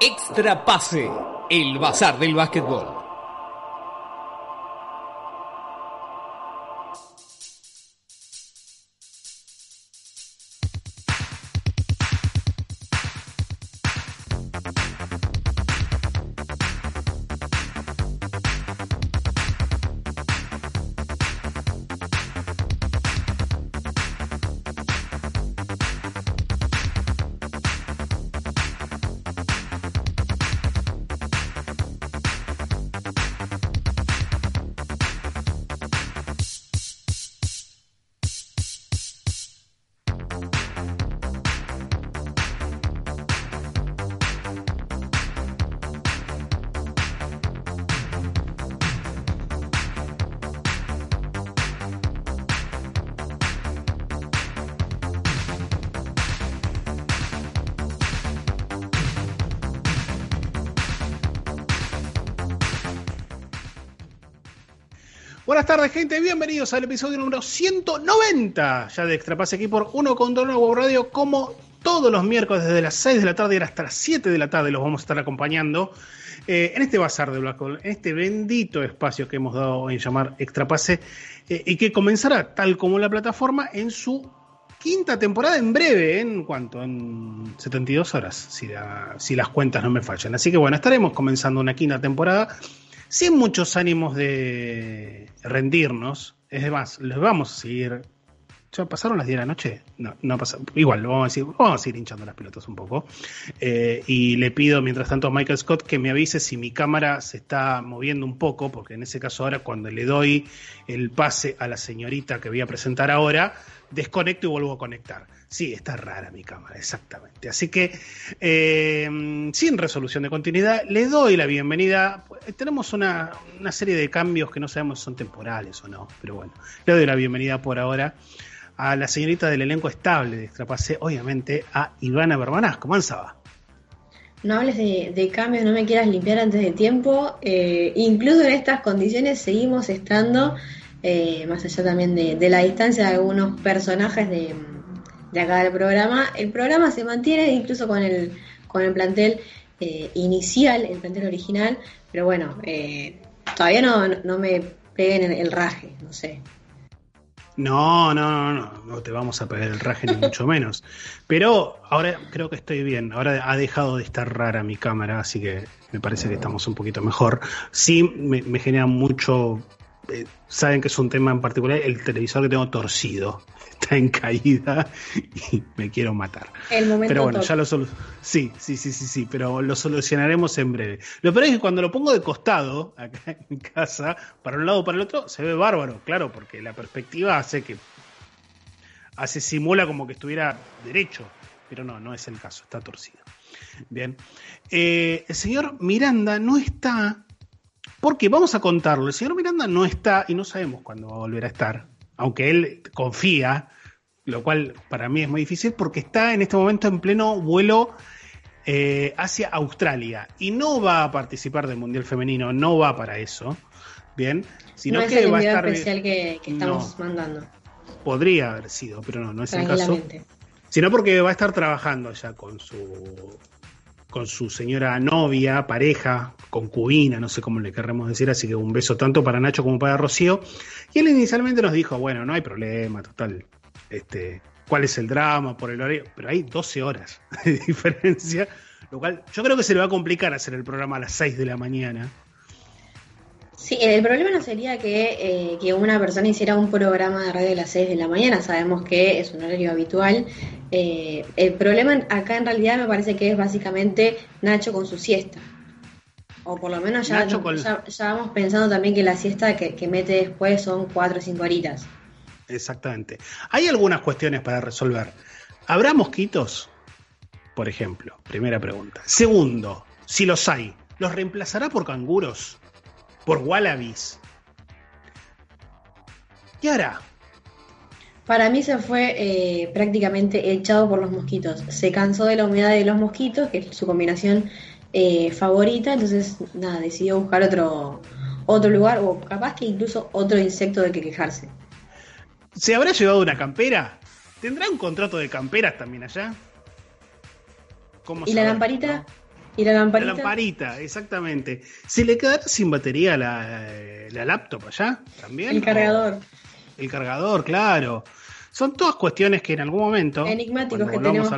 Extrapase, el bazar del básquetbol. Buenas tardes, gente, bienvenidos al episodio número 190 ya de Extrapase, aquí por Uno contra Nuevo Radio, como todos los miércoles desde las 6 de la tarde y hasta las 7 de la tarde los vamos a estar acompañando en este bazar de Blackball, en este bendito espacio que hemos dado en llamar Extrapase, y que comenzará, tal como la plataforma, en su quinta temporada en breve, ¿en cuánto? En 72 horas, si las cuentas no me fallan. Así que bueno, estaremos comenzando una quinta temporada sin muchos ánimos de rendirnos. Es más, les vamos a seguir. ¿Ya pasaron las 10 de la noche? No pasa. Igual, vamos a seguir hinchando las pelotas un poco. Y le pido, mientras tanto, a Michael Scott que me avise si mi cámara se está moviendo un poco, porque en ese caso ahora, cuando le doy el pase a la señorita que voy a presentar ahora, desconecto y vuelvo a conectar. Sí, está rara mi cámara, exactamente. Así que, sin resolución de continuidad, les doy la bienvenida. Tenemos una serie de cambios que no sabemos si son temporales o no, pero bueno, le doy la bienvenida por ahora a la señorita del elenco estable de Extrapase, obviamente, a Ivana Bermanaz. ¿Cómo andaba? No hables de cambios, no me quieras limpiar antes de tiempo. Incluso en estas condiciones seguimos estando, más allá también de la distancia de algunos personajes de acá del programa. El programa se mantiene incluso con el plantel inicial, el plantel original, pero bueno, todavía no me peguen el raje, no sé. No te vamos a pegar el raje ni mucho menos. Pero ahora creo que estoy bien. Ahora ha dejado de estar rara mi cámara, así que me parece que estamos un poquito mejor. Sí, me genera mucho. Saben que es un tema en particular. El televisor que tengo torcido está en caída y me quiero matar. El momento. Pero bueno, ya lo solucionaremos. Sí, pero lo solucionaremos en breve. Lo peor es que cuando lo pongo de costado acá en casa, para un lado o para el otro, se ve bárbaro, claro, porque la perspectiva hace simula como que estuviera derecho, pero no es el caso, está torcido. Bien, el señor Miranda no está. Porque vamos a contarlo, el señor Miranda no está y no sabemos cuándo va a volver a estar, aunque él confía, lo cual para mí es muy difícil porque está en este momento en pleno vuelo hacia Australia y no va a participar del Mundial Femenino, no va para eso, bien, sino no es que va a estar. Especial que estamos mandando. Podría haber sido, pero no es el caso. Sino porque va a estar trabajando allá con su señora novia, pareja, concubina, no sé cómo le querremos decir, así que un beso tanto para Nacho como para Rocío. Y él inicialmente nos dijo, bueno, no hay problema, total, ¿cuál es el drama por el horario? Pero hay 12 horas de diferencia, lo cual yo creo que se le va a complicar hacer el programa a las 6 de la mañana. Sí, el problema no sería que una persona hiciera un programa de radio a las 6 de la mañana, sabemos que es un horario habitual. El problema acá en realidad me parece que es básicamente Nacho con su siesta. O por lo menos ya vamos pensando también que la siesta que mete después son 4 o 5 horitas. Exactamente. Hay algunas cuestiones para resolver. ¿Habrá mosquitos? Por ejemplo, primera pregunta. Segundo, si los hay, ¿los reemplazará por canguros? ¿Por wallabies? ¿Qué hará? Para mí se fue prácticamente echado por los mosquitos. Se cansó de la humedad de los mosquitos, que es su combinación favorita. Entonces, nada, decidió buscar otro lugar, o capaz que incluso otro insecto del que quejarse. ¿Se habrá llevado una campera? ¿Tendrá un contrato de camperas también allá? ¿Cómo ¿Y saber? La lamparita? ¿Y la lamparita? La lamparita, exactamente. ¿Se le quedará sin batería la laptop allá también? El cargador. El cargador, claro. Son todas cuestiones que en algún momento... enigmáticos que tenemos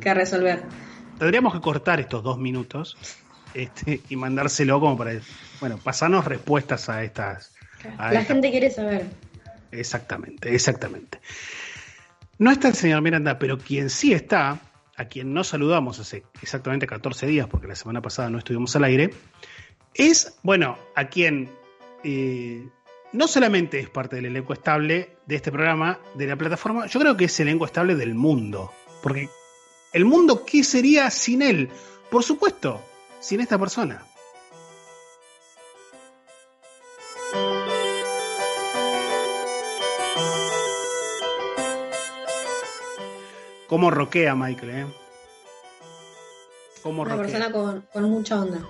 que resolver. Tendríamos que cortar estos 2 minutos y mandárselo como para... Bueno, pasarnos respuestas a estas... gente quiere saber. Exactamente. No está el señor Miranda, pero quien sí está, a quien no saludamos hace exactamente 14 días, porque la semana pasada no estuvimos al aire, es, bueno, a quien no solamente es parte del elenco estable de este programa, de la plataforma, yo creo que es el elenco estable del mundo, porque el mundo, ¿qué sería sin él? Por supuesto, sin esta persona. Cómo roquea Michael, ¿eh? Una persona con mucha onda.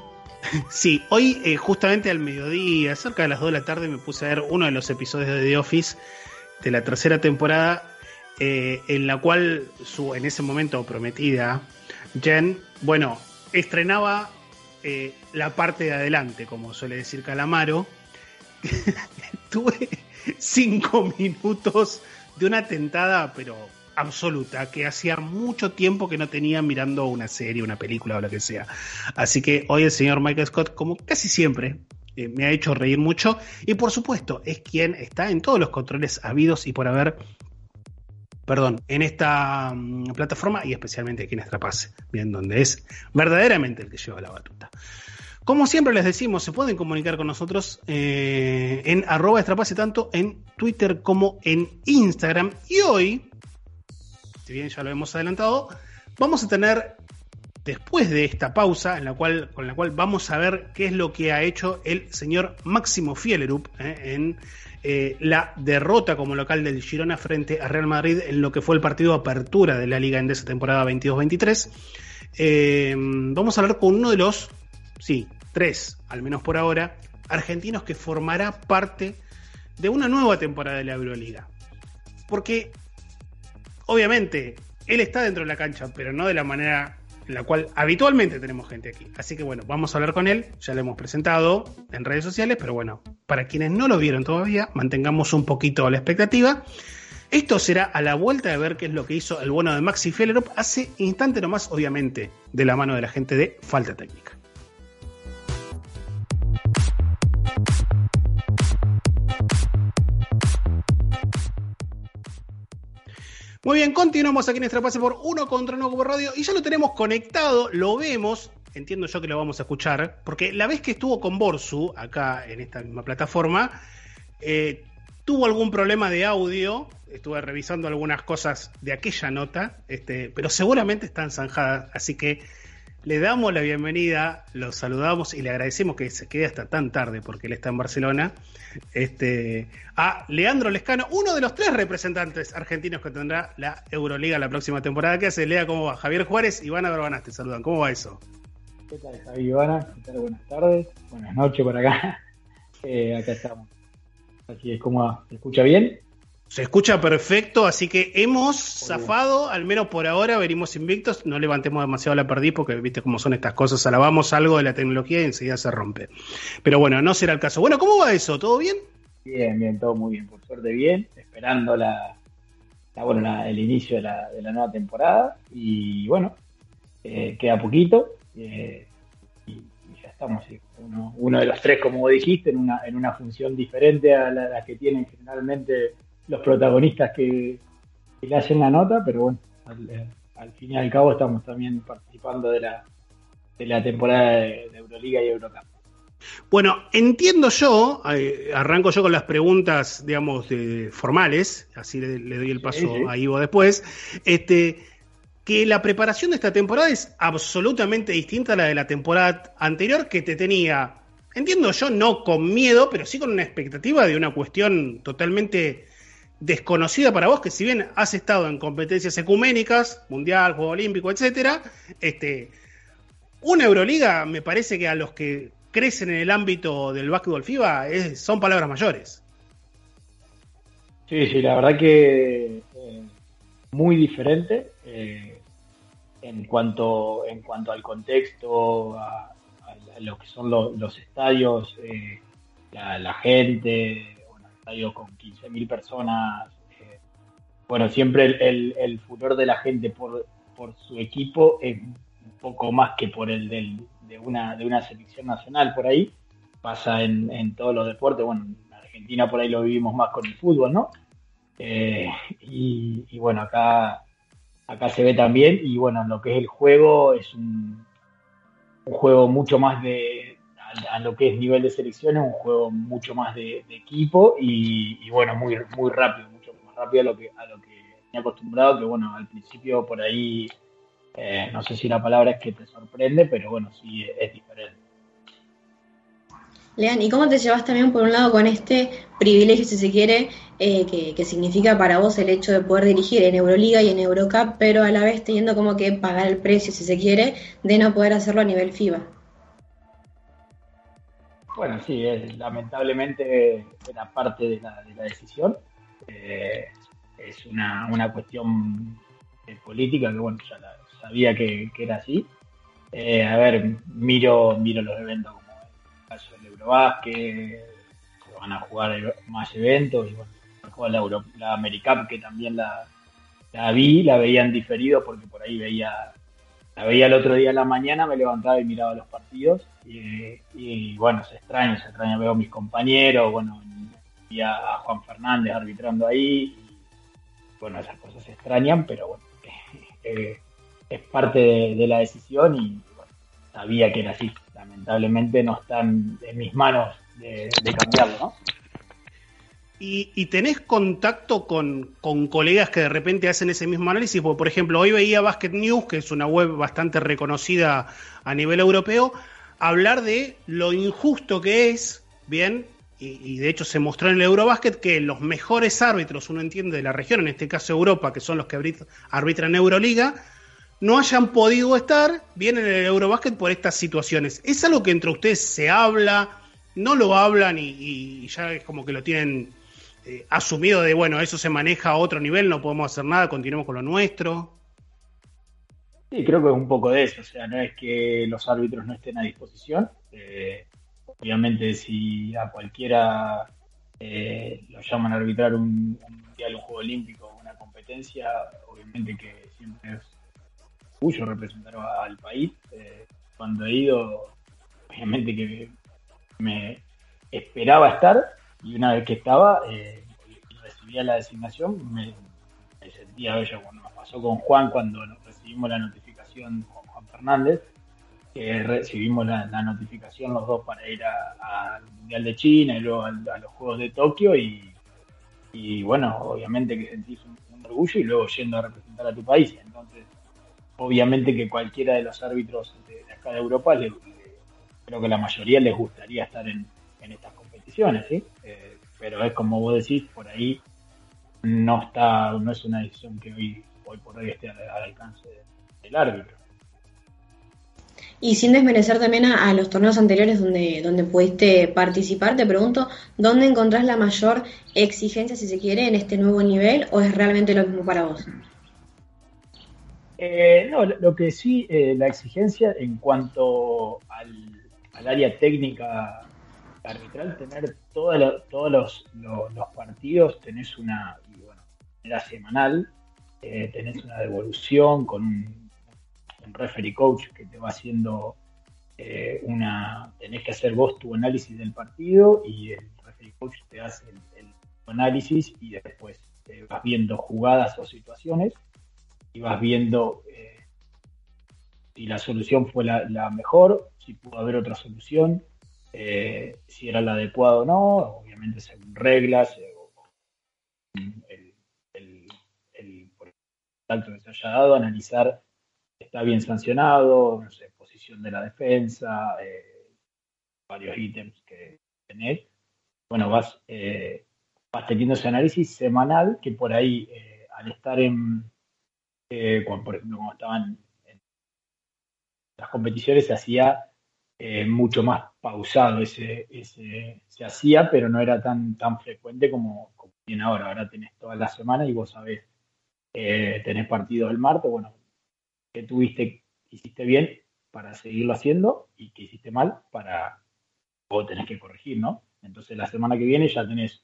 Sí, hoy justamente al mediodía, cerca de las 2 de la tarde, me puse a ver uno de los episodios de The Office de la 3ª temporada, en la cual su en ese momento prometida, Jen, bueno, estrenaba la parte de adelante, como suele decir Calamaro. Tuve 5 minutos de una tentada, pero... absoluta, que hacía mucho tiempo que no tenía mirando una serie, una película o lo que sea. Así que hoy el señor Michael Scott, como casi siempre, me ha hecho reír mucho y por supuesto es quien está en todos los controles habidos y por haber, en esta plataforma y especialmente aquí en Extrapase, bien donde es verdaderamente el que lleva la batuta. Como siempre les decimos, se pueden comunicar con nosotros en @Extrapase, tanto en Twitter como en Instagram. Y hoy, si bien ya lo hemos adelantado, vamos a tener, después de esta pausa, con la cual vamos a ver qué es lo que ha hecho el señor Máximo Fielerup en la derrota como local del Girona frente a Real Madrid en lo que fue el partido de apertura de la Liga en esa temporada 22-23. Vamos a hablar con uno de los, 3, al menos por ahora, argentinos que formará parte de una nueva temporada de la Euroliga. Porque... obviamente, él está dentro de la cancha, pero no de la manera en la cual habitualmente tenemos gente aquí. Así que bueno, vamos a hablar con él, ya lo hemos presentado en redes sociales, pero bueno, para quienes no lo vieron todavía, mantengamos un poquito la expectativa. Esto será a la vuelta de ver qué es lo que hizo el bueno de Maxi Fielerup hace instante nomás, obviamente, de la mano de la gente de Falta Técnica. Muy bien, continuamos aquí en Extrapase por Uno contra Nuevo Radio y ya lo tenemos conectado, lo vemos, entiendo yo que lo vamos a escuchar, porque la vez que estuvo con Borsu, acá en esta misma plataforma, tuvo algún problema de audio, estuve revisando algunas cosas de aquella nota, pero seguramente están zanjadas, así que le damos la bienvenida, lo saludamos y le agradecemos que se quede hasta tan tarde, porque él está en Barcelona, a Leandro Lezcano, uno de los 3 representantes argentinos que tendrá la Euroliga la próxima temporada. ¿Qué hace, Lea? ¿Cómo va? Javier Juárez y Ivana Bermanaz te saludan. ¿Cómo va eso? ¿Qué tal, Javi y Ivana? ¿Qué tal? Buenas tardes, buenas noches por acá. Acá estamos. Así es, ¿cómo va? ¿Se escucha bien? Se escucha perfecto, así que hemos zafado, al menos por ahora, venimos invictos, no levantemos demasiado la perdiz porque viste cómo son estas cosas, alabamos algo de la tecnología y enseguida se rompe. Pero bueno, no será el caso. Bueno, ¿cómo va eso? ¿Todo bien? Bien, todo muy bien, por suerte bien, esperando el inicio de la nueva temporada y bueno, queda poquito y ya estamos, sí. Uno de los 3, como dijiste, en una función diferente a la que tienen generalmente los protagonistas que le hacen la nota, pero bueno, al fin y al cabo estamos también participando de la temporada de Euroliga y EuroCup. Bueno, entiendo yo, arranco yo con las preguntas, digamos, formales, así le doy el paso a Ivo después, que la preparación de esta temporada es absolutamente distinta a la de la temporada anterior, que te tenía, entiendo yo, no con miedo, pero sí con una expectativa de una cuestión totalmente desconocida para vos, que si bien has estado en competencias ecuménicas, mundial, juego olímpico, etcétera, una Euroliga me parece que a los que crecen en el ámbito del básquetbol FIBA son palabras mayores. Sí, la verdad que muy diferente en cuanto al contexto, a lo que son los estadios, la gente, un estadio con 15.000 personas. Bueno, siempre el furor de la gente por su equipo es un poco más que por el de una selección nacional. Por ahí pasa en todos los deportes. Bueno, en Argentina por ahí lo vivimos más con el fútbol, ¿no? Y bueno, acá se ve también. Y bueno, lo que es el juego es un juego mucho más a lo que es nivel de selecciones, un juego mucho más de equipo y bueno, muy, muy rápido, mucho más rápido a lo que me he acostumbrado, que bueno, al principio por ahí no sé si la palabra es que te sorprende, pero bueno, sí es diferente. Lean, ¿y cómo te llevas también por un lado con este privilegio, si se quiere, que significa para vos el hecho de poder dirigir en Euroliga y en EuroCup, pero a la vez teniendo como que pagar el precio, si se quiere, de no poder hacerlo a nivel FIBA? Bueno, sí, lamentablemente era parte de la decisión. Es una cuestión política que, bueno, ya sabía que era así. A ver, miro los eventos, como el caso del Eurobasket, se van a jugar más eventos, y bueno, la AmeriCup, que también la veían diferido, porque por ahí la veía el otro día en la mañana, me levantaba y miraba los partidos, y bueno, se extraña, veo a mis compañeros, bueno, y a Juan Fernández arbitrando ahí, y bueno, esas cosas se extrañan, pero bueno, es parte de la decisión, y bueno, sabía que era así. Lamentablemente no están en mis manos de cambiarlo, ¿no? ¿Y tenés contacto con colegas que de repente hacen ese mismo análisis? Porque, por ejemplo, hoy veía Basket News, que es una web bastante reconocida a nivel europeo, hablar de lo injusto que es, bien, y de hecho se mostró en el Eurobasket que los mejores árbitros, uno entiende, de la región, en este caso Europa, que son los que arbitran Euroliga, no hayan podido estar bien en el Eurobasket por estas situaciones. ¿Es algo que entre ustedes se habla, no lo hablan y ya es como que lo tienen asumido de, bueno, eso se maneja a otro nivel, no podemos hacer nada, continuemos con lo nuestro? Sí, creo que es un poco de eso. O sea, no es que los árbitros no estén a disposición. Obviamente si a cualquiera lo llaman a arbitrar un mundial, un juego olímpico, una competencia, obviamente que siempre es suyo representar al país. Cuando he ido, obviamente que me esperaba estar, y una vez que estaba y recibía la designación, me sentía bello. Cuando nos pasó con Juan, cuando recibimos la notificación, con Juan Fernández, que recibimos la notificación los dos para ir al Mundial de China y luego a los Juegos de Tokio, y bueno, obviamente que sentís un orgullo, y luego yendo a representar a tu país. Entonces, obviamente que cualquiera de los árbitros de acá de Europa, creo que la mayoría les gustaría estar en estas competiciones, ¿sí? Pero es como vos decís, por ahí no es una decisión que hoy por hoy esté al alcance del árbitro. Y sin desmerecer también a los torneos anteriores donde pudiste participar, te pregunto, ¿dónde encontrás la mayor exigencia, si se quiere, en este nuevo nivel, o es realmente lo mismo para vos? No, lo que sí, la exigencia en cuanto al área técnica arbitral, tener todos los partidos, tenés una, y bueno, era semanal, tenés una devolución con un referee coach que te va haciendo tenés que hacer vos tu análisis del partido, y el referee coach te hace el análisis, y después vas viendo jugadas o situaciones, y vas viendo si la solución fue la mejor, si pudo haber otra solución, si era la adecuada o no, obviamente según reglas, el tanto que se haya dado, analizar está bien sancionado, no sé, posición de la defensa, varios ítems que tenés. Bueno, vas teniendo ese análisis semanal, que por ahí al estar cuando, por ejemplo, cuando estaban en las competiciones, se hacía mucho más pausado, se hacía, pero no era tan frecuente como tiene ahora. Ahora tenés todas las semanas y vos sabés, tenés partidos el martes, bueno, que tuviste, que hiciste bien para seguirlo haciendo y que hiciste mal para, o tenés que corregir, ¿no? Entonces la semana que viene ya tenés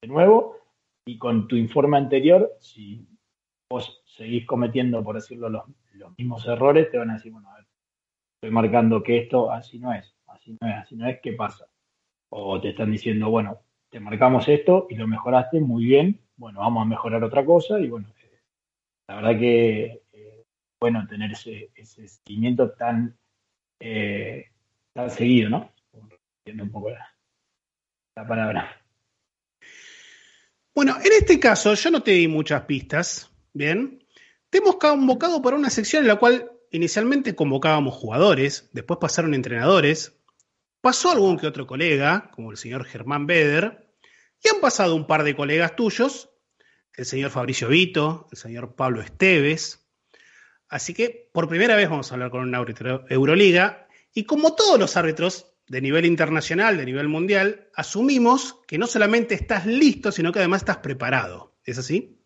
de nuevo y con tu informe anterior, si vos seguís cometiendo, por decirlo, los mismos errores, te van a decir, bueno, a ver, estoy marcando que esto así no es, ¿qué pasa? O te están diciendo, bueno, te marcamos esto y lo mejoraste, muy bien, bueno, vamos a mejorar otra cosa y bueno, la verdad que bueno tener ese seguimiento tan seguido, ¿no? Entiendo un poco la palabra. Bueno, en este caso yo no te di muchas pistas, ¿bien? Te hemos convocado para una sección en la cual inicialmente convocábamos jugadores, después pasaron entrenadores, pasó algún que otro colega, como el señor Germán Beder, y han pasado un par de colegas tuyos, el señor Fabricio Vito, el señor Pablo Esteves. Así que por primera vez vamos a hablar con un árbitro Euroliga, y como todos los árbitros de nivel internacional, de nivel mundial, asumimos que no solamente estás listo, sino que además estás preparado. ¿Es así?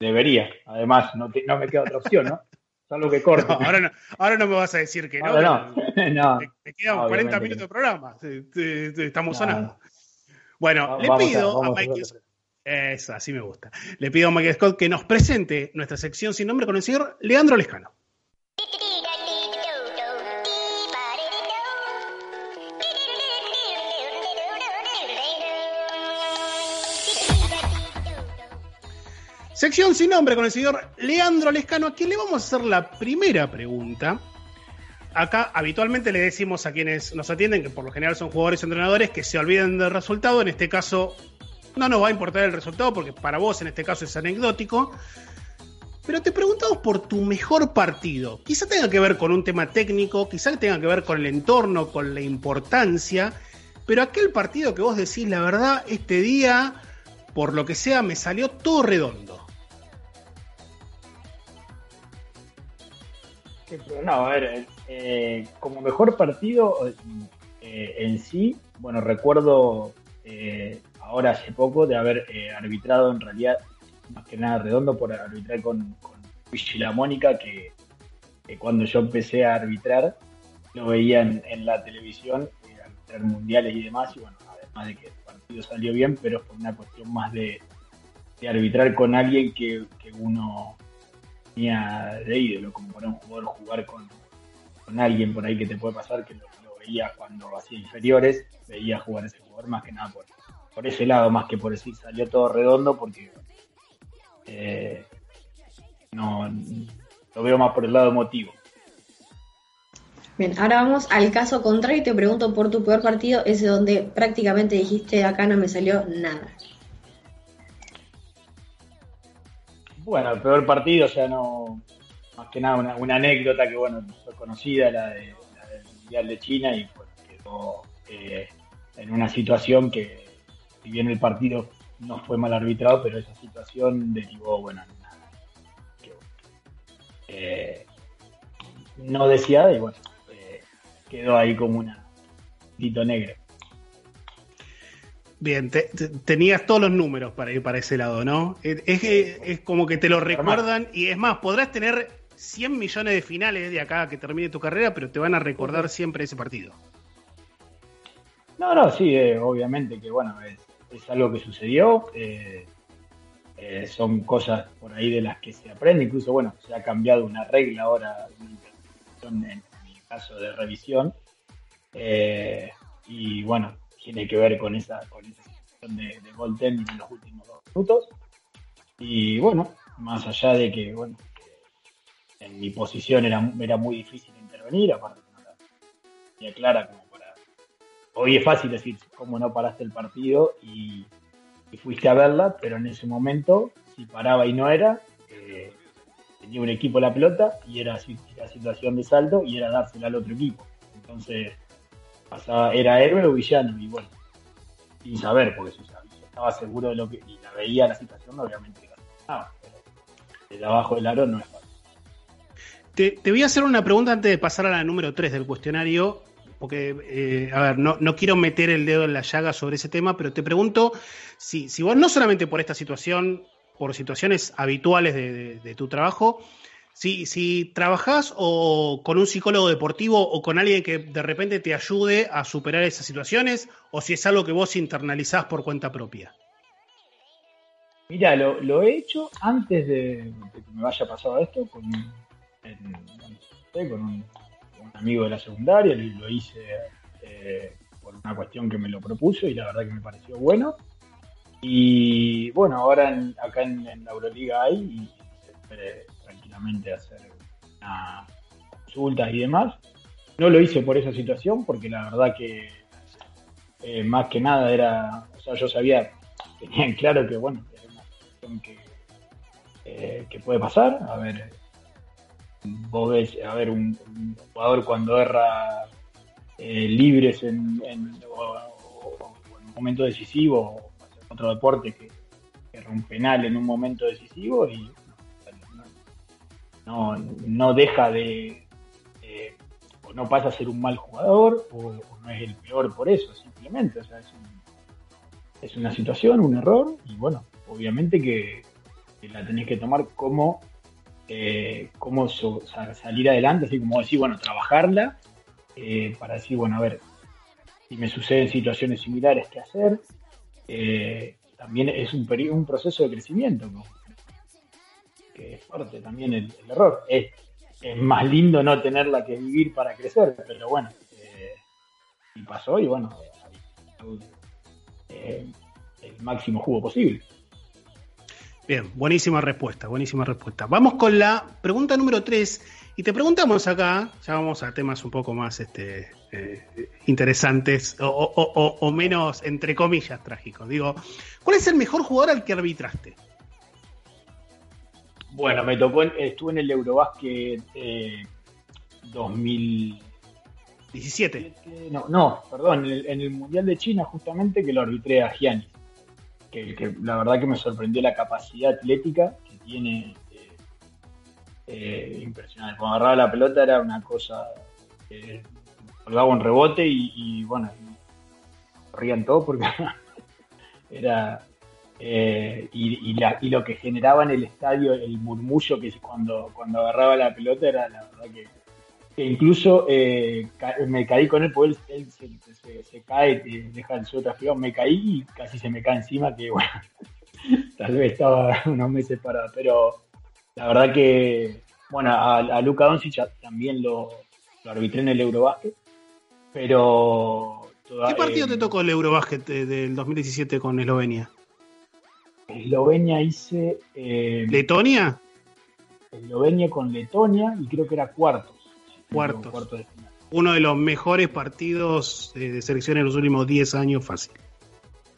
Debería, además, no me queda otra opción, ¿no? Salvo que corto. No, ahora no me vas a decir que no. No. Te quedan 40 minutos de programa. Estamos sonados. Bueno, le pido a Michael Scott que nos presente nuestra sección sin nombre con el señor Leandro Lezcano. Sección sin nombre con el señor Leandro Lezcano, a quien le vamos a hacer la primera pregunta. Acá habitualmente le decimos a quienes nos atienden, que por lo general son jugadores o entrenadores, que se olviden del resultado. En este caso no nos va a importar el resultado porque para vos en este caso es anecdótico. Pero te preguntamos por tu mejor partido. Quizá tenga que ver con un tema técnico, quizá tenga que ver con el entorno, con la importancia. Pero aquel partido que vos decís, la verdad, este día, por lo que sea, me salió todo redondo. No, a ver, como mejor partido en sí, bueno, recuerdo ahora hace poco de haber arbitrado en realidad, más que nada redondo por arbitrar con Luigi La Mónica, que cuando yo empecé a arbitrar lo veía en la televisión, arbitrar mundiales y demás, y bueno, además de que el partido salió bien, pero fue una cuestión más de arbitrar con alguien que uno tenía de ídolo, como para un jugador jugar con alguien por ahí que te puede pasar, que lo veía cuando hacía inferiores, veía jugar a ese jugador más que nada por ese lado, más que por decir salió todo redondo, porque no lo veo más por el lado emotivo. Bien, ahora vamos al caso contrario y te pregunto por tu peor partido, ese donde prácticamente dijiste acá no me salió nada. Bueno, el peor partido, o sea, no, más que nada una anécdota que, bueno, fue conocida, la del Mundial de China, y pues, quedó en una situación que, si bien el partido no fue mal arbitrado, pero esa situación derivó, bueno, en una que, no deseada, y bueno, quedó ahí como una tito negro. Bien, tenías todos los números para ir para ese lado, ¿no? Es como que te lo recuerdan y es más, podrás tener 100 millones de finales de acá que termine tu carrera, pero te van a recordar siempre ese partido. No, sí, obviamente que bueno, es algo que sucedió, son cosas por ahí de las que se aprende, incluso bueno, se ha cambiado una regla ahora, en mi caso de revisión, y bueno, tiene que ver con esa situación de goaltending en los últimos 2 minutos. Y bueno, más allá de que, bueno, en mi posición era muy difícil intervenir, aparte no la tenía clara como para... Hoy es fácil decir cómo no paraste el partido y fuiste a verla, pero en ese momento, si paraba y no era, tenía un equipo la pelota y era la situación de salto y era dársela al otro equipo. Entonces... era héroe o villano, y bueno, sin saber, porque yo estaba seguro de lo que, y la veía la situación, obviamente pero desde abajo del aro no es fácil. Te voy a hacer una pregunta antes de pasar a la número 3 del cuestionario, porque, a ver, no quiero meter el dedo en la llaga sobre ese tema, pero te pregunto si vos, no solamente por esta situación, por situaciones habituales de tu trabajo, si trabajás o con un psicólogo deportivo o con alguien que de repente te ayude a superar esas situaciones, o si es algo que vos internalizás por cuenta propia. Mira, lo he hecho antes de que me vaya pasado esto con un amigo de la secundaria. Lo hice por una cuestión que me lo propuso y la verdad que me pareció bueno. Y bueno, ahora acá en la Euroliga hay y tranquilamente hacer consultas y demás. No lo hice por esa situación porque la verdad que más que nada era, o sea, yo sabía, tenían claro que bueno, era una situación que puede pasar. A ver, vos ves, a ver, un jugador cuando erra libres o en un momento decisivo, otro deporte que erra un penal en un momento decisivo y no deja de o no pasa a ser un mal jugador o no es el peor por eso, simplemente, o sea, es una situación, un error, y bueno, obviamente que la tenés que tomar como salir adelante, así como decir, bueno, trabajarla para decir, bueno, a ver, si me suceden situaciones similares, ¿qué hacer? También es un proceso de crecimiento, ¿no? Que es parte también el error. Es más lindo no tenerla que vivir para crecer, pero bueno, y pasó y bueno, el máximo jugo posible. Bien, buenísima respuesta. Vamos con la pregunta número 3 y te preguntamos acá, ya vamos a temas un poco más interesantes o menos, entre comillas, trágicos. Digo, ¿cuál es el mejor jugador al que arbitraste? Bueno, me tocó, estuve en el Eurobasket 2017. Perdón, en el Mundial de China, justamente, que lo arbitré a Gianni. Que la verdad que me sorprendió la capacidad atlética que tiene. Impresionante. Cuando agarraba la pelota era una cosa. Colgaba un rebote y bueno, corrían todo porque era. Y lo que generaba en el estadio, el murmullo que cuando agarraba la pelota, era la verdad que incluso me caí con él, porque él se cae, deja el suelo atrás, me caí y casi se me cae encima, que bueno, tal vez estaba unos meses parado, pero la verdad que bueno, a Luka Doncic también lo arbitré en el Eurobasket, pero ¿qué partido te tocó el Eurobasket del 2017 con Eslovenia? Eslovenia hice... ¿Letonia? Eslovenia con Letonia y creo que era cuartos. Cuartos de final. Uno de los mejores partidos de selección en los últimos 10 años, fácil.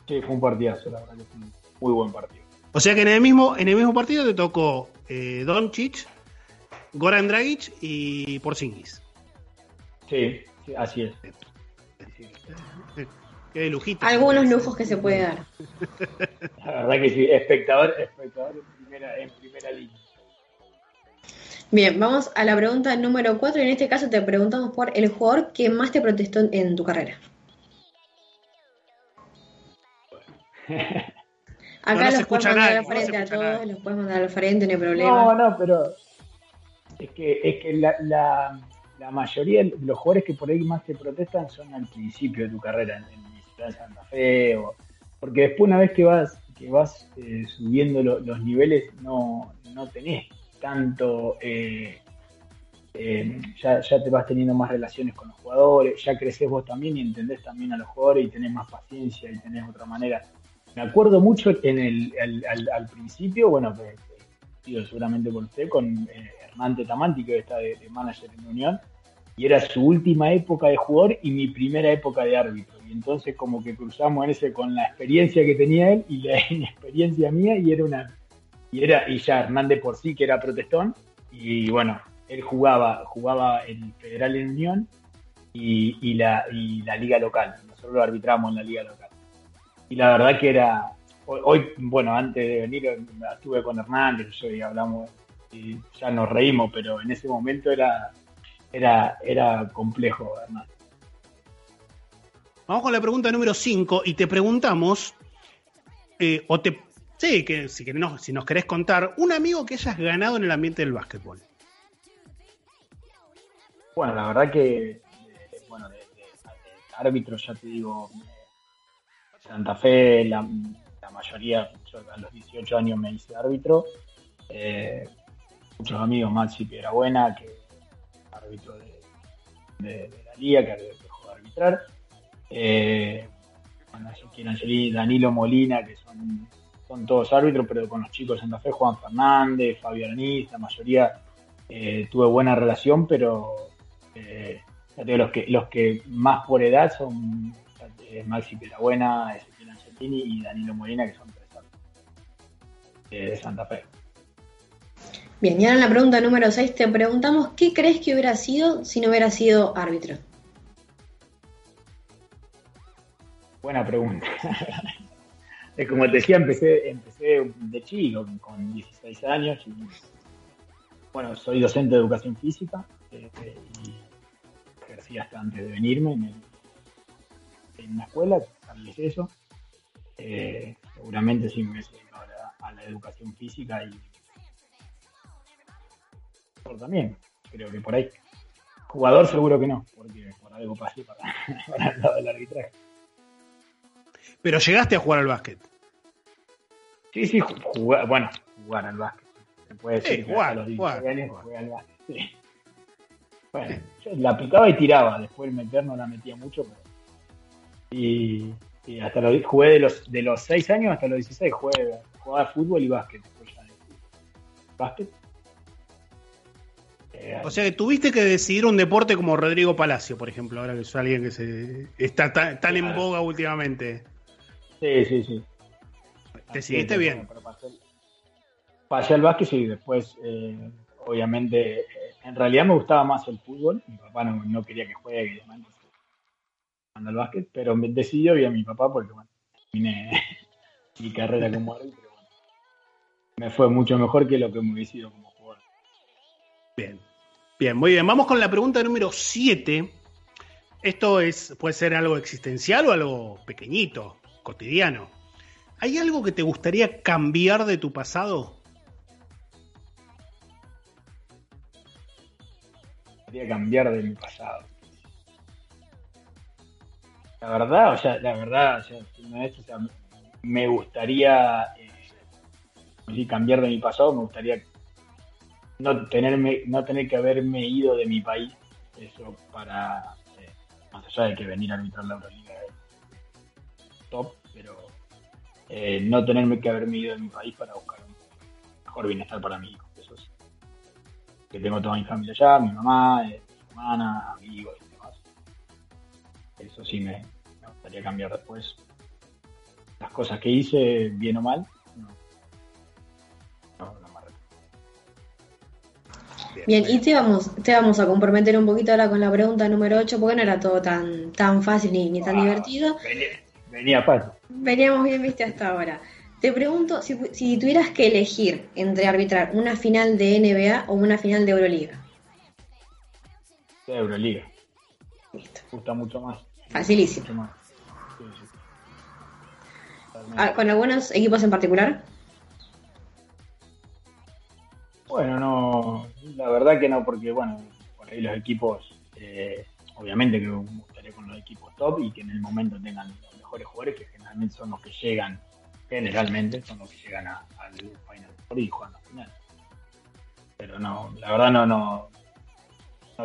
Sí, fue un partidazo, la verdad, fue un muy buen partido. O sea que en el mismo partido te tocó Doncic, Goran Dragic y Porzingis. Sí, así es. Sí. Qué lujito. Algunos lujos que se puede dar. La verdad que sí, espectador en primera línea. Bien, vamos a la pregunta número 4 y en este caso te preguntamos por el jugador que más te protestó en tu carrera. Bueno. Acá no los puedes mandar al frente, los puedes mandar al frente, no hay problema. No, pero es que la mayoría de los jugadores que por ahí más te protestan son al principio de tu carrera, en Santa Fe, porque después, una vez que vas subiendo los niveles, no tenés tanto, ya te vas teniendo más relaciones con los jugadores, ya creces vos también y entendés también a los jugadores y tenés más paciencia y tenés otra manera. Me acuerdo mucho en al principio, bueno, que seguramente con usted, con Hernán Tetamanti, que hoy está de manager en Unión, y era su última época de jugador y mi primera época de árbitro. Y entonces como que cruzamos en ese con la experiencia que tenía él y la inexperiencia mía, y ya Hernández por sí que era protestón, y bueno, él jugaba el Federal en Unión y la liga local. Nosotros lo arbitramos en la liga local. Y la verdad que era, hoy, bueno, antes de venir estuve con Hernández, yo y hablamos y ya nos reímos, pero en ese momento era complejo, además. Vamos con la pregunta número 5 y te preguntamos, si nos querés contar, un amigo que hayas ganado en el ambiente del básquetbol. Bueno, la verdad que, bueno, de árbitros, ya te digo, Santa Fe, la mayoría, yo a los 18 años me hice árbitro. Muchos amigos, Maxi Piedrabuena, que árbitro de la Liga, que dejó de arbitrar. Danilo Molina, que son todos árbitros, pero con los chicos de Santa Fe, Juan Fernández, Fabio Araniz, la mayoría tuve buena relación, pero los que más por edad son Maxi Piedrabuena, Ezequiel Angelini y Danilo Molina, que son tres árbitros de Santa Fe. Bien, y ahora en la pregunta número 6 te preguntamos ¿qué crees que hubiera sido si no hubiera sido árbitro? Buena pregunta. Como te decía, empecé de chico, con 16 años. Y, bueno, soy docente de educación física y ejercí hasta antes de venirme en una escuela, también es eso. Seguramente sí me hubiese ido a la educación física y también, creo que por ahí. Jugador seguro que no, porque por algo pasé para el lado del arbitraje. ¿Pero llegaste a jugar al básquet? Sí, jugar al básquet. Se puede decir jugué al básquet, sí. Bueno, yo la picaba y tiraba, después el meter no la metía mucho, pero... Y hasta jugué de los 6 años hasta los 16, jugaba fútbol y básquet. Después ya básquet. O sea que tuviste que decidir un deporte como Rodrigo Palacio, por ejemplo, ahora que es alguien que está tan en boga últimamente. Sí. ¿Te seguiste bien? Pasé al básquet y después, obviamente, en realidad me gustaba más el fútbol. Mi papá no quería que juegue y demás, al básquet, pero me decidió bien mi papá porque, bueno, terminé mi carrera como árbitro, pero bueno, me fue mucho mejor que lo que me hubiese ido como jugador. Bien, muy bien. Vamos con la pregunta número 7. Esto puede ser algo existencial o algo pequeñito, cotidiano. ¿Hay algo que te gustaría cambiar de tu pasado? Me gustaría cambiar de mi pasado. La verdad, me gustaría cambiar de mi pasado, me gustaría... No tener que haberme ido de mi país, eso para, más allá de que venir a arbitrar la Euroliga es top, pero no tenerme que haberme ido de mi país para buscar un mejor bienestar para mí. Eso es, que tengo toda mi familia allá, mi mamá, mi hermana, amigos y demás. Eso sí me gustaría cambiar después. Las cosas que hice, bien o mal, no. Bien, y te vamos a comprometer un poquito ahora con la pregunta número 8, porque no era todo tan fácil ni tan divertido. Venía fácil. Veníamos bien, viste, hasta ahora. Te pregunto, si tuvieras que elegir entre arbitrar una final de NBA o una final de Euroliga. De Euroliga. Listo. Me gusta mucho más. Facilísimo. Mucho más. Sí. ¿Con algunos equipos en particular? Bueno, no, la verdad que no, porque bueno, por ahí los equipos, obviamente que me gustaría con los equipos top y que en el momento tengan los mejores jugadores, que generalmente son los que llegan al Final Four y juegan la final. Pero no, la verdad no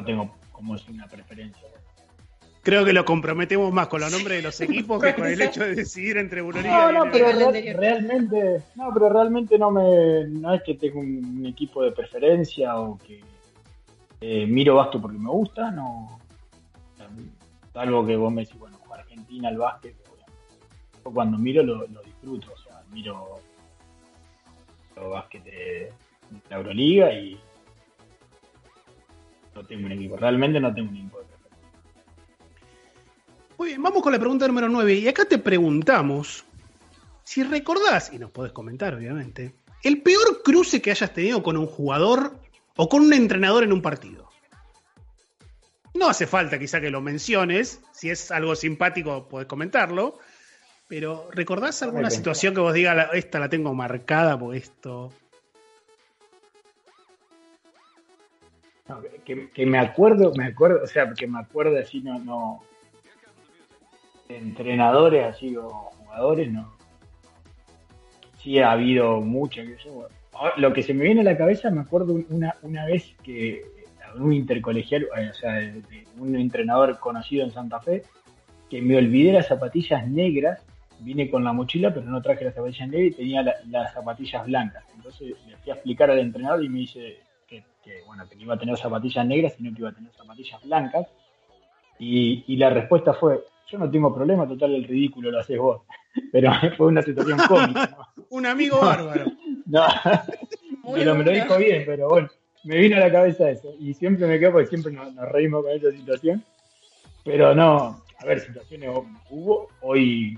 tengo como es una preferencia. Creo que lo comprometemos más con los nombres de los equipos que con el hecho de decidir entre Euroliga y NBA. Pero realmente no es que tenga un equipo de preferencia o que miro básquet porque me gusta, no. Salvo que vos me decís, bueno, Argentina, el básquet, yo cuando miro lo disfruto, o sea, miro el básquet de la Euroliga y realmente no tengo un equipo de preferencia. Muy bien, vamos con la pregunta número 9. Y acá te preguntamos si recordás, y nos podés comentar obviamente, el peor cruce que hayas tenido con un jugador o con un entrenador en un partido. No hace falta quizá que lo menciones, si es algo simpático podés comentarlo, pero ¿recordás alguna situación que vos digas, esta la tengo marcada por esto? No, que me acuerdo, o sea, que me acuerdo así, no, entrenadores así o jugadores, no. Sí ha habido mucho. Lo que se me viene a la cabeza, me acuerdo una vez que un intercolegial, o sea, un entrenador conocido en Santa Fe, que me olvidé las zapatillas negras, vine con la mochila, pero no traje las zapatillas negras y tenía las zapatillas blancas. Entonces le fui a explicar al entrenador y me dice que iba a tener zapatillas negras, sino que iba a tener zapatillas blancas. Y la respuesta fue: yo no tengo problema, total, el ridículo lo haces vos. Pero fue una situación cómica, ¿no? Un amigo bárbaro. No, pero me lo dijo bien, pero bueno, me vino a la cabeza eso. Y siempre me quedo porque siempre nos reímos con esa situación. Pero no, a ver, situaciones hubo, hoy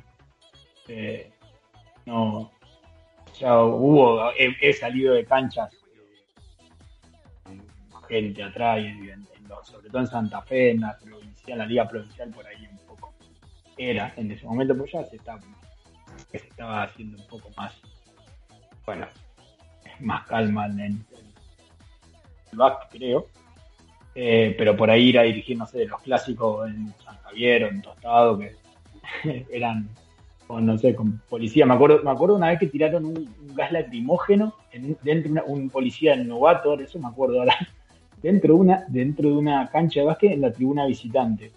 no, ya hubo, he salido de canchas con gente atrás, sobre todo en Santa Fe, en la provincial, la liga provincial por ahí un poco era, en ese momento pues ya se estaba haciendo un poco más, bueno, más calma en el básquet, creo, pero por ahí ir a dirigir, no sé, de los clásicos en San Javier o en Tostado, que eran, o no sé, con policía, me acuerdo una vez que tiraron un gas lacrimógeno dentro de un policía novato, eso me acuerdo ahora, dentro de una cancha de básquet en la tribuna visitante,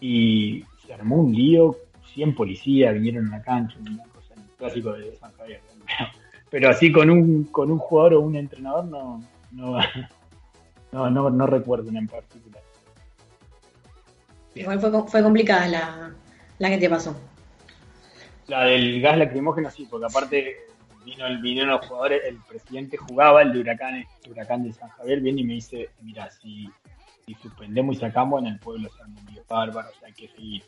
y se armó un lío, 100 policías vinieron a la cancha, una cosa, un clásico de San Javier, pero así con un jugador o un entrenador no recuerdo en particular. Igual fue complicada la que te pasó. La del gas lacrimógeno, sí, porque aparte vinieron los jugadores, el presidente jugaba, el de Huracán de San Javier, viene y me dice: mira, si suspendemos y sacamos, en el pueblo se armó un lío bárbaro, o sea, hay que seguir.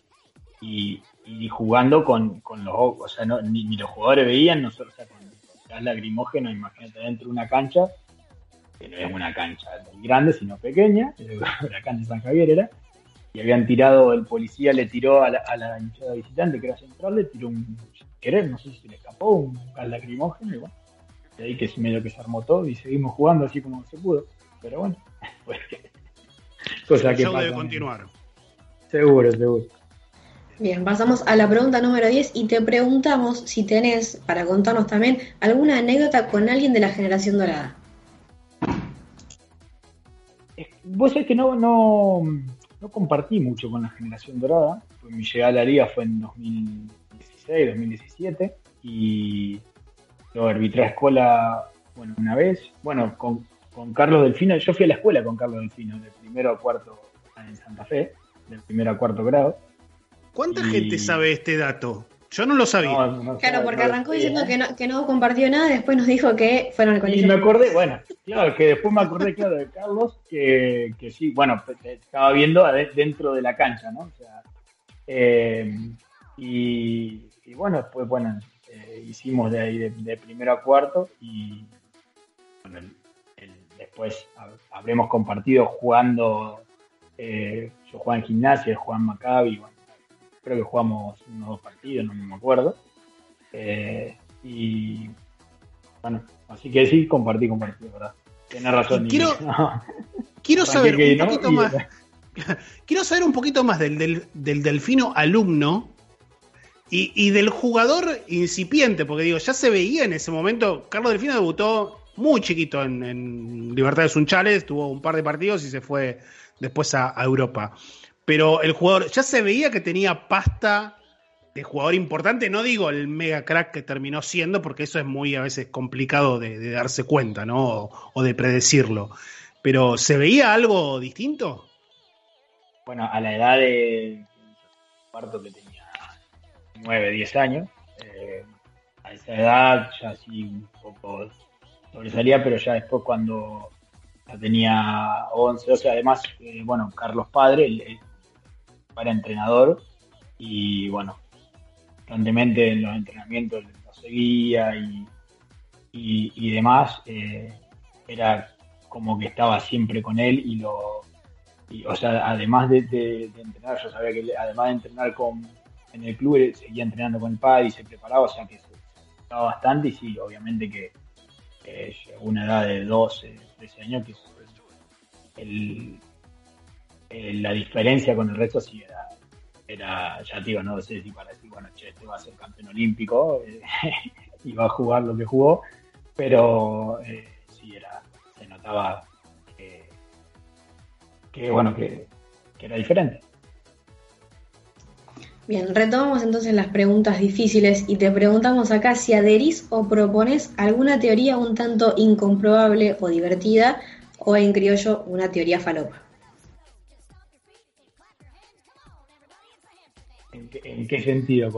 Y jugando con los ojos, o sea, no, ni los jugadores veían, nosotros, o sea, con el gas lacrimógeno, imagínate, dentro de una cancha, que no es una cancha muy grande, sino pequeña, el Huracán de San Javier era, y habían tirado, el policía le tiró a la hinchada visitante, que era central, le tiró un querer, no sé si se le escapó, un gas lacrimógeno, y bueno, de ahí que es medio que se armó todo, y seguimos jugando así como se pudo, pero bueno, pues, cosa que pasa, debe continuar. Seguro. Bien, pasamos a la pregunta número 10 y te preguntamos si tenés, para contarnos también, alguna anécdota con alguien de la Generación Dorada. Vos sabés que no compartí mucho con la Generación Dorada, pues mi llegada a la Liga fue en 2016, 2017, y yo arbitré a escuela, bueno, una vez, bueno, con Carlos Delfino, yo fui a la escuela con Carlos Delfino, de primero a cuarto en Santa Fe, del primero a cuarto grado. ¿Cuánta gente sabe este dato? Yo no lo sabía. No claro, porque arrancó diciendo que no compartió nada, después nos dijo que fueron al colegio. Y me acordé, bueno, claro, que después me acordé, claro, de Carlos, que sí, bueno, estaba viendo dentro de la cancha, ¿no? O sea, y bueno, después, bueno, hicimos de ahí de primero a cuarto y bueno, después habremos compartido jugando, yo jugaba en gimnasia, jugaba en Maccabi, bueno, creo que jugamos unos 2 partidos, no me acuerdo. Y bueno, así que sí, compartí, ¿verdad? Tenés razón. Quiero saber un poquito más. Quiero saber un poquito más del Delfino alumno y del jugador incipiente, porque digo, ya se veía en ese momento. Carlos Delfino debutó muy chiquito en Libertades Sunchales, tuvo un par de partidos y se fue después a Europa. Pero el jugador, ya se veía que tenía pasta de jugador importante, no digo el mega crack que terminó siendo, porque eso es muy a veces complicado de darse cuenta, ¿no? O de predecirlo. Pero ¿se veía algo distinto? Bueno, a la edad de cuarto que tenía 9, 10 años, a esa edad ya sí un poco sobresalía, pero ya después cuando ya tenía 11, o sea, además, bueno, Carlos Padre, era entrenador y bueno, constantemente en los entrenamientos lo seguía y demás, era como que estaba siempre con él o sea, además de entrenar, yo sabía que además de entrenar en el club, seguía entrenando con el padre y se preparaba, o sea que se estaba bastante y sí, obviamente que llegó una edad de 12, 13 años que la diferencia con el resto sí era ya te digo, no sé si para decir, bueno, che, este va a ser campeón olímpico y va a jugar lo que jugó, pero sí se notaba que era diferente. Bien, retomamos entonces las preguntas difíciles y te preguntamos acá si adherís o propones alguna teoría un tanto incomprobable o divertida, o en criollo, una teoría falopa. ¿En qué sentido?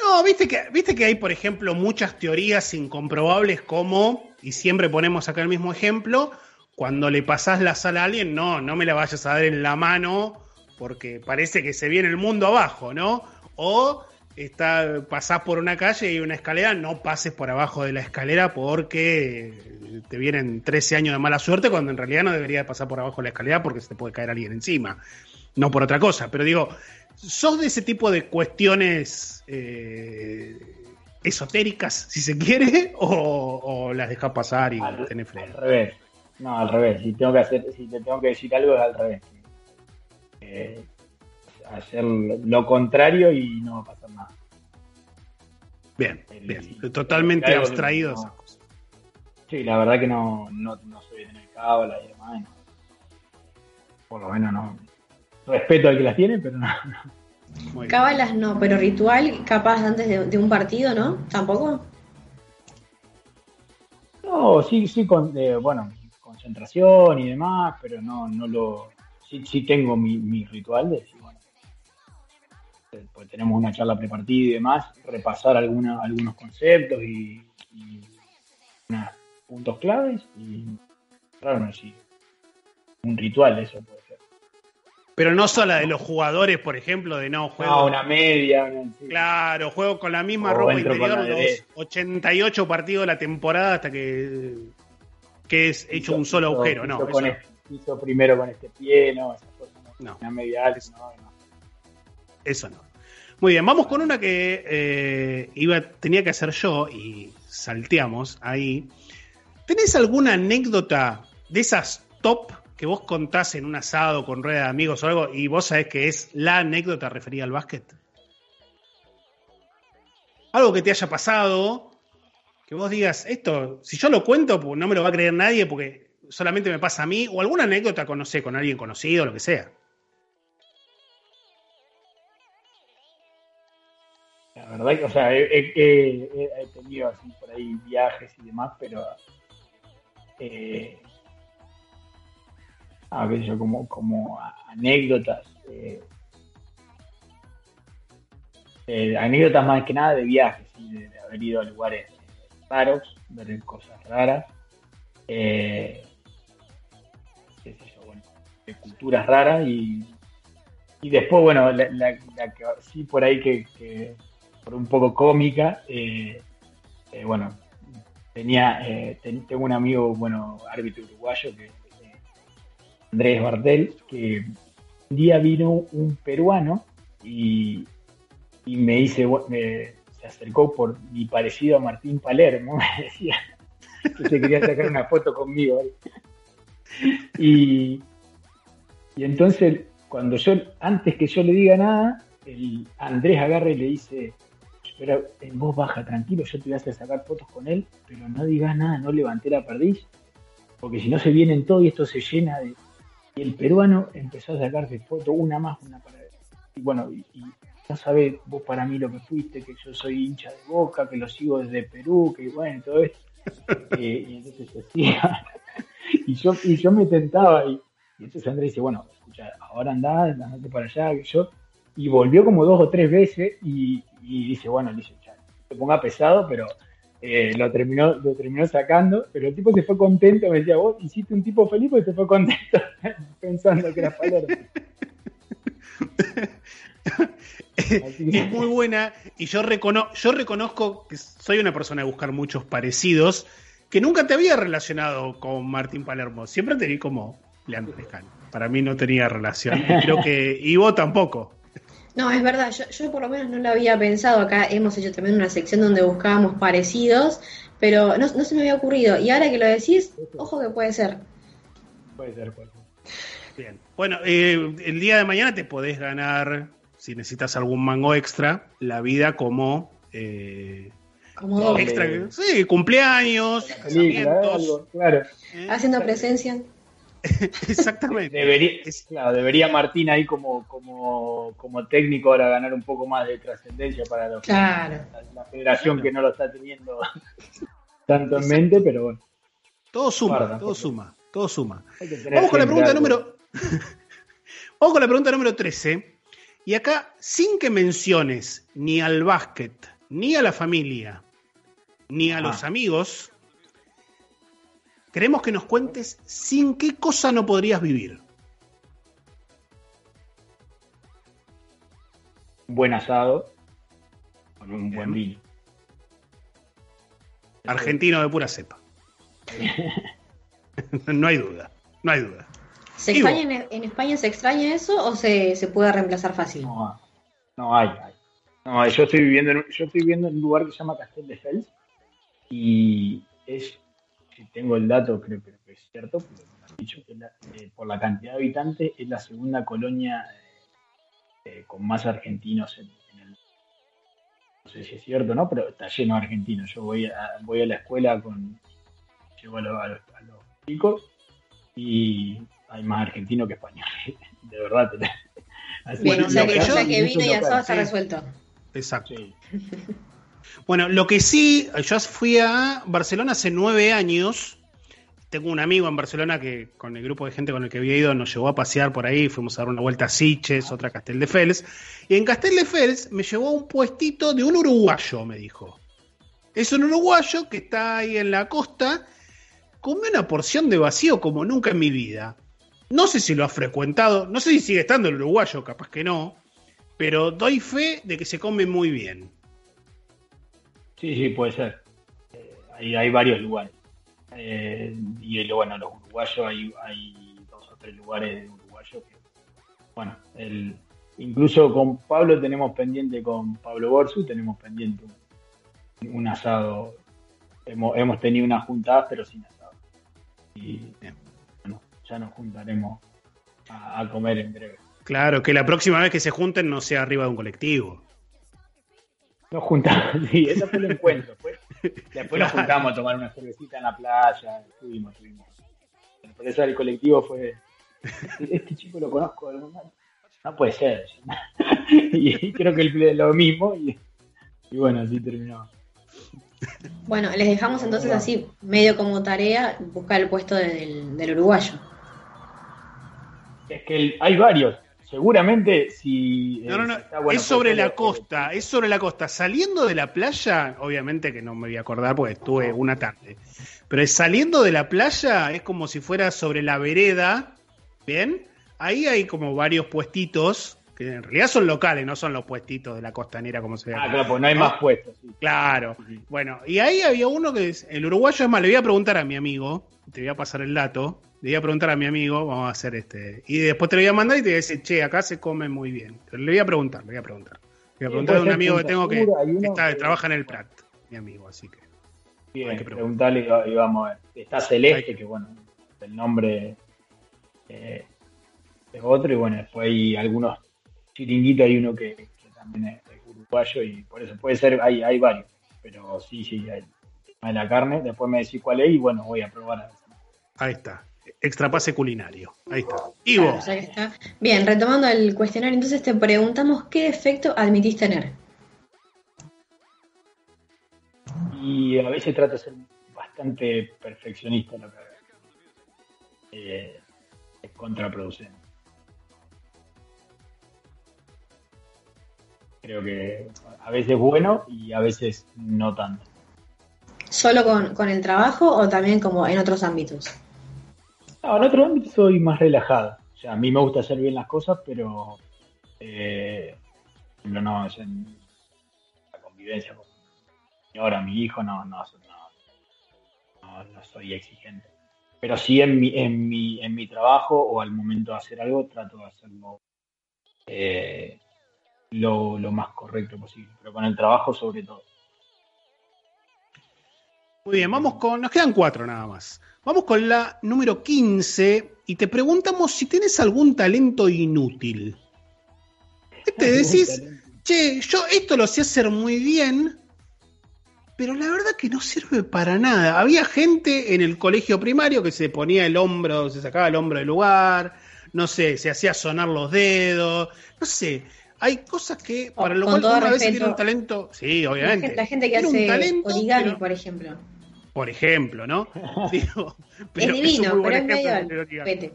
No, viste que hay, por ejemplo, muchas teorías incomprobables como, y siempre ponemos acá el mismo ejemplo, cuando le pasás la sal a alguien, no me la vayas a dar en la mano porque parece que se viene el mundo abajo, ¿no? O pasás por una calle y hay una escalera, no pases por abajo de la escalera porque te vienen 13 años de mala suerte, cuando en realidad no deberías pasar por abajo de la escalera porque se te puede caer alguien encima, no por otra cosa. Pero digo, ¿sos de ese tipo de cuestiones esotéricas, si se quiere, o las dejás pasar y tenés freno? Al revés. No, al revés. Si te tengo que decir algo, es al revés. Hacer lo contrario y no va a pasar nada. Bien. Totalmente abstraído de esas cosas. Sí, la verdad que no soy en el cábala y demás. No. Por lo menos no. Respeto al que las tiene, pero no. Cábalas no, pero ritual capaz antes de un partido, ¿no? ¿Tampoco? No, sí, concentración y demás, pero no lo... Sí tengo mi ritual de decir, bueno, pues tenemos una charla prepartida y demás, repasar algunos conceptos y unos puntos claves y claro, sí, un ritual, eso puede ser. Pero no solo la de los jugadores, por ejemplo, de no juego. Una media. Sí. Claro, juego con la misma ropa interior los 88 partidos de la temporada hasta que es hecho un solo agujero, no. Hizo primero con este pie, esas cosas, no. Una media alta, no. Eso no. Muy bien, vamos con una que tenía que hacer yo y salteamos ahí. ¿Tenés alguna anécdota de esas top que vos contás en un asado con rueda de amigos o algo y vos sabés que es la anécdota referida al básquet? Algo que te haya pasado, que vos digas, esto, si yo lo cuento, pues no me lo va a creer nadie porque solamente me pasa a mí, o alguna anécdota con alguien conocido, lo que sea. La verdad que, he tenido así por ahí viajes y demás, pero a veces yo como anécdotas, anécdotas más que nada de viajes, ¿sí? de haber ido a lugares raros, ver cosas raras, de culturas raras y después, bueno, la que sí por ahí que por un poco cómica, tengo un amigo, árbitro uruguayo, que Andrés Bartel, que un día vino un peruano y me dice, se acercó por mi parecido a Martín Palermo, me decía que se quería sacar una foto conmigo. Y entonces, antes que yo le diga nada, el Andrés agarra y le dice, pero en voz baja, tranquilo, yo te voy a hacer sacar fotos con él, pero no digas nada, no levanté la perdiz, porque si no se vienen todos y esto se llena de... Y el peruano empezó a sacarse fotos, una más, una para... Y bueno, y no sabés vos para mí lo que fuiste, que yo soy hincha de Boca, que lo sigo desde Perú, que bueno, todo esto. Y entonces se hacía... y yo me tentaba ahí. Y entonces Andrés dice, bueno, escucha, ahora andate para allá, que yo... Y volvió como 2 o 3 veces y dice, ya, se ponga pesado, pero lo terminó sacando. Pero el tipo se fue contento, me decía, vos hiciste un tipo feliz porque se fue contento pensando que era Palermo. Es muy buena y yo reconozco que soy una persona de buscar muchos parecidos, que nunca te había relacionado con Martín Palermo. Siempre te vi como... Leandro Lezcano. Para mí no tenía relación. Creo que Ivo tampoco. No, es verdad. Yo por lo menos no lo había pensado. Acá hemos hecho también una sección donde buscábamos parecidos, pero no se me había ocurrido. Y ahora que lo decís, ojo que puede ser. Puede ser, puede ser. Bien. Bueno, el día de mañana te podés ganar, si necesitas algún mango extra, la vida como... como extra, sí, cumpleaños, casamientos, claro. Haciendo presencia. Exactamente. Debería Martín ahí como técnico ahora ganar un poco más de trascendencia para los, la federación, que no lo está teniendo tanto en mente, pero bueno. Todo suma, todo suma. Vamos con la pregunta número vamos con la pregunta número 13. Y acá, sin que menciones ni al básquet, ni a la familia, ni a los amigos, queremos que nos cuentes sin qué cosa no podrías vivir. Un buen asado con un buen vino. Argentino de pura cepa. No hay duda. ¿Se extraña en España se extraña eso o se puede reemplazar fácil? No hay. No, yo estoy viviendo en un lugar que se llama Castelldefels y es, si tengo el dato, creo que es cierto, porque me han dicho que por la cantidad de habitantes es la segunda colonia con más argentinos en el... No sé si es cierto, ¿no? Pero está lleno de argentinos. Yo voy a la escuela llevo a los chicos y hay más argentinos que españoles. De verdad. Bueno, ya que vino y asado está resuelto. Exacto. Sí. Bueno, lo que sí, yo fui a Barcelona hace 9 años. Tengo un amigo en Barcelona que con el grupo de gente con el que había ido nos llevó a pasear por ahí, fuimos a dar una vuelta a Sitges, otra a Castelldefels. Y en Castelldefels me llevó a un puestito de un uruguayo, me dijo. Es un uruguayo que está ahí en la costa, come una porción de vacío como nunca en mi vida. No sé si lo ha frecuentado, no sé si sigue estando el uruguayo, capaz que no, pero doy fe de que se come muy bien. Sí, puede ser. Hay varios lugares. Y bueno, los uruguayos, hay 2 o 3 lugares de uruguayos. Bueno, incluso con Pablo tenemos pendiente, con Pablo Borsu tenemos pendiente un asado. Hemos tenido unas juntadas, pero sin asado. Y bueno, ya nos juntaremos a comer en breve. Claro, que la próxima vez que se junten no sea arriba de un colectivo. Nos juntamos, sí, ese fue el encuentro. Después nos juntamos a tomar una cervecita en la playa, estuvimos. Por eso el colectivo fue... Este chico lo conozco, no puede ser. Y creo que es lo mismo, y bueno, así terminó. Bueno, les dejamos entonces así, medio como tarea, buscar el puesto del uruguayo. Es que hay varios. Seguramente si... No. Está, bueno, es sobre la costa, es sobre la costa. Saliendo de la playa, obviamente que no me voy a acordar porque estuve una tarde, pero saliendo de la playa es como si fuera sobre la vereda, ¿bien? Ahí hay como varios puestitos, que en realidad son locales, no son los puestitos de la costanera como se ve. Ah, claro, pues no hay más puestos. Sí. Claro. Sí. Bueno, y ahí había uno que es el uruguayo, es más, le voy a preguntar a mi amigo, te voy a pasar el dato. Le voy a preguntar a mi amigo, vamos a hacer y después te lo voy a mandar y te voy a decir, che, acá se come muy bien. Pero le voy a preguntar. Le voy a preguntar a un amigo que tengo que trabaja en el Prat, mi amigo, así que... Bien, hay que preguntarle y vamos a ver. Está Celeste, que bueno, el nombre es otro, y bueno, después hay algunos chiringuitos, hay uno que también es uruguayo, y por eso puede ser, hay varios, pero sí, hay de la carne, después me decís cuál es, y bueno, voy a probar. Ahí está. Extrapase culinario. Ahí está. Ivo. Claro, ahí está. Bien, retomando el cuestionario, entonces te preguntamos qué defecto admitís tener. Y a veces trato de ser bastante perfeccionista en lo que hago. Es contraproducente. Creo que a veces bueno y a veces no tanto. ¿Solo con el trabajo o también como en otros ámbitos? No, en otro ámbito soy más relajado. O sea, a mí me gusta hacer bien las cosas, pero no es en la convivencia con mi señora, mi hijo, no soy exigente. Pero sí en mi trabajo o al momento de hacer algo trato de hacerlo lo más correcto posible. Pero con el trabajo sobre todo. Muy bien, vamos nos quedan 4 nada más. Vamos con la número 15 y te preguntamos si tenés algún talento inútil. Te decís, che, yo esto lo sé hacer muy bien, pero la verdad que no sirve para nada. Había gente en el colegio primario que se ponía el hombro, se sacaba el hombro del lugar, no sé, se hacía sonar los dedos, no sé. Hay cosas que, para lo cual una vez tiene un talento, sí, obviamente. La gente que hace talento, origami, pero, por ejemplo. Por ejemplo, ¿no? Digo, pero es divino, es un muy buen ejemplo de origami.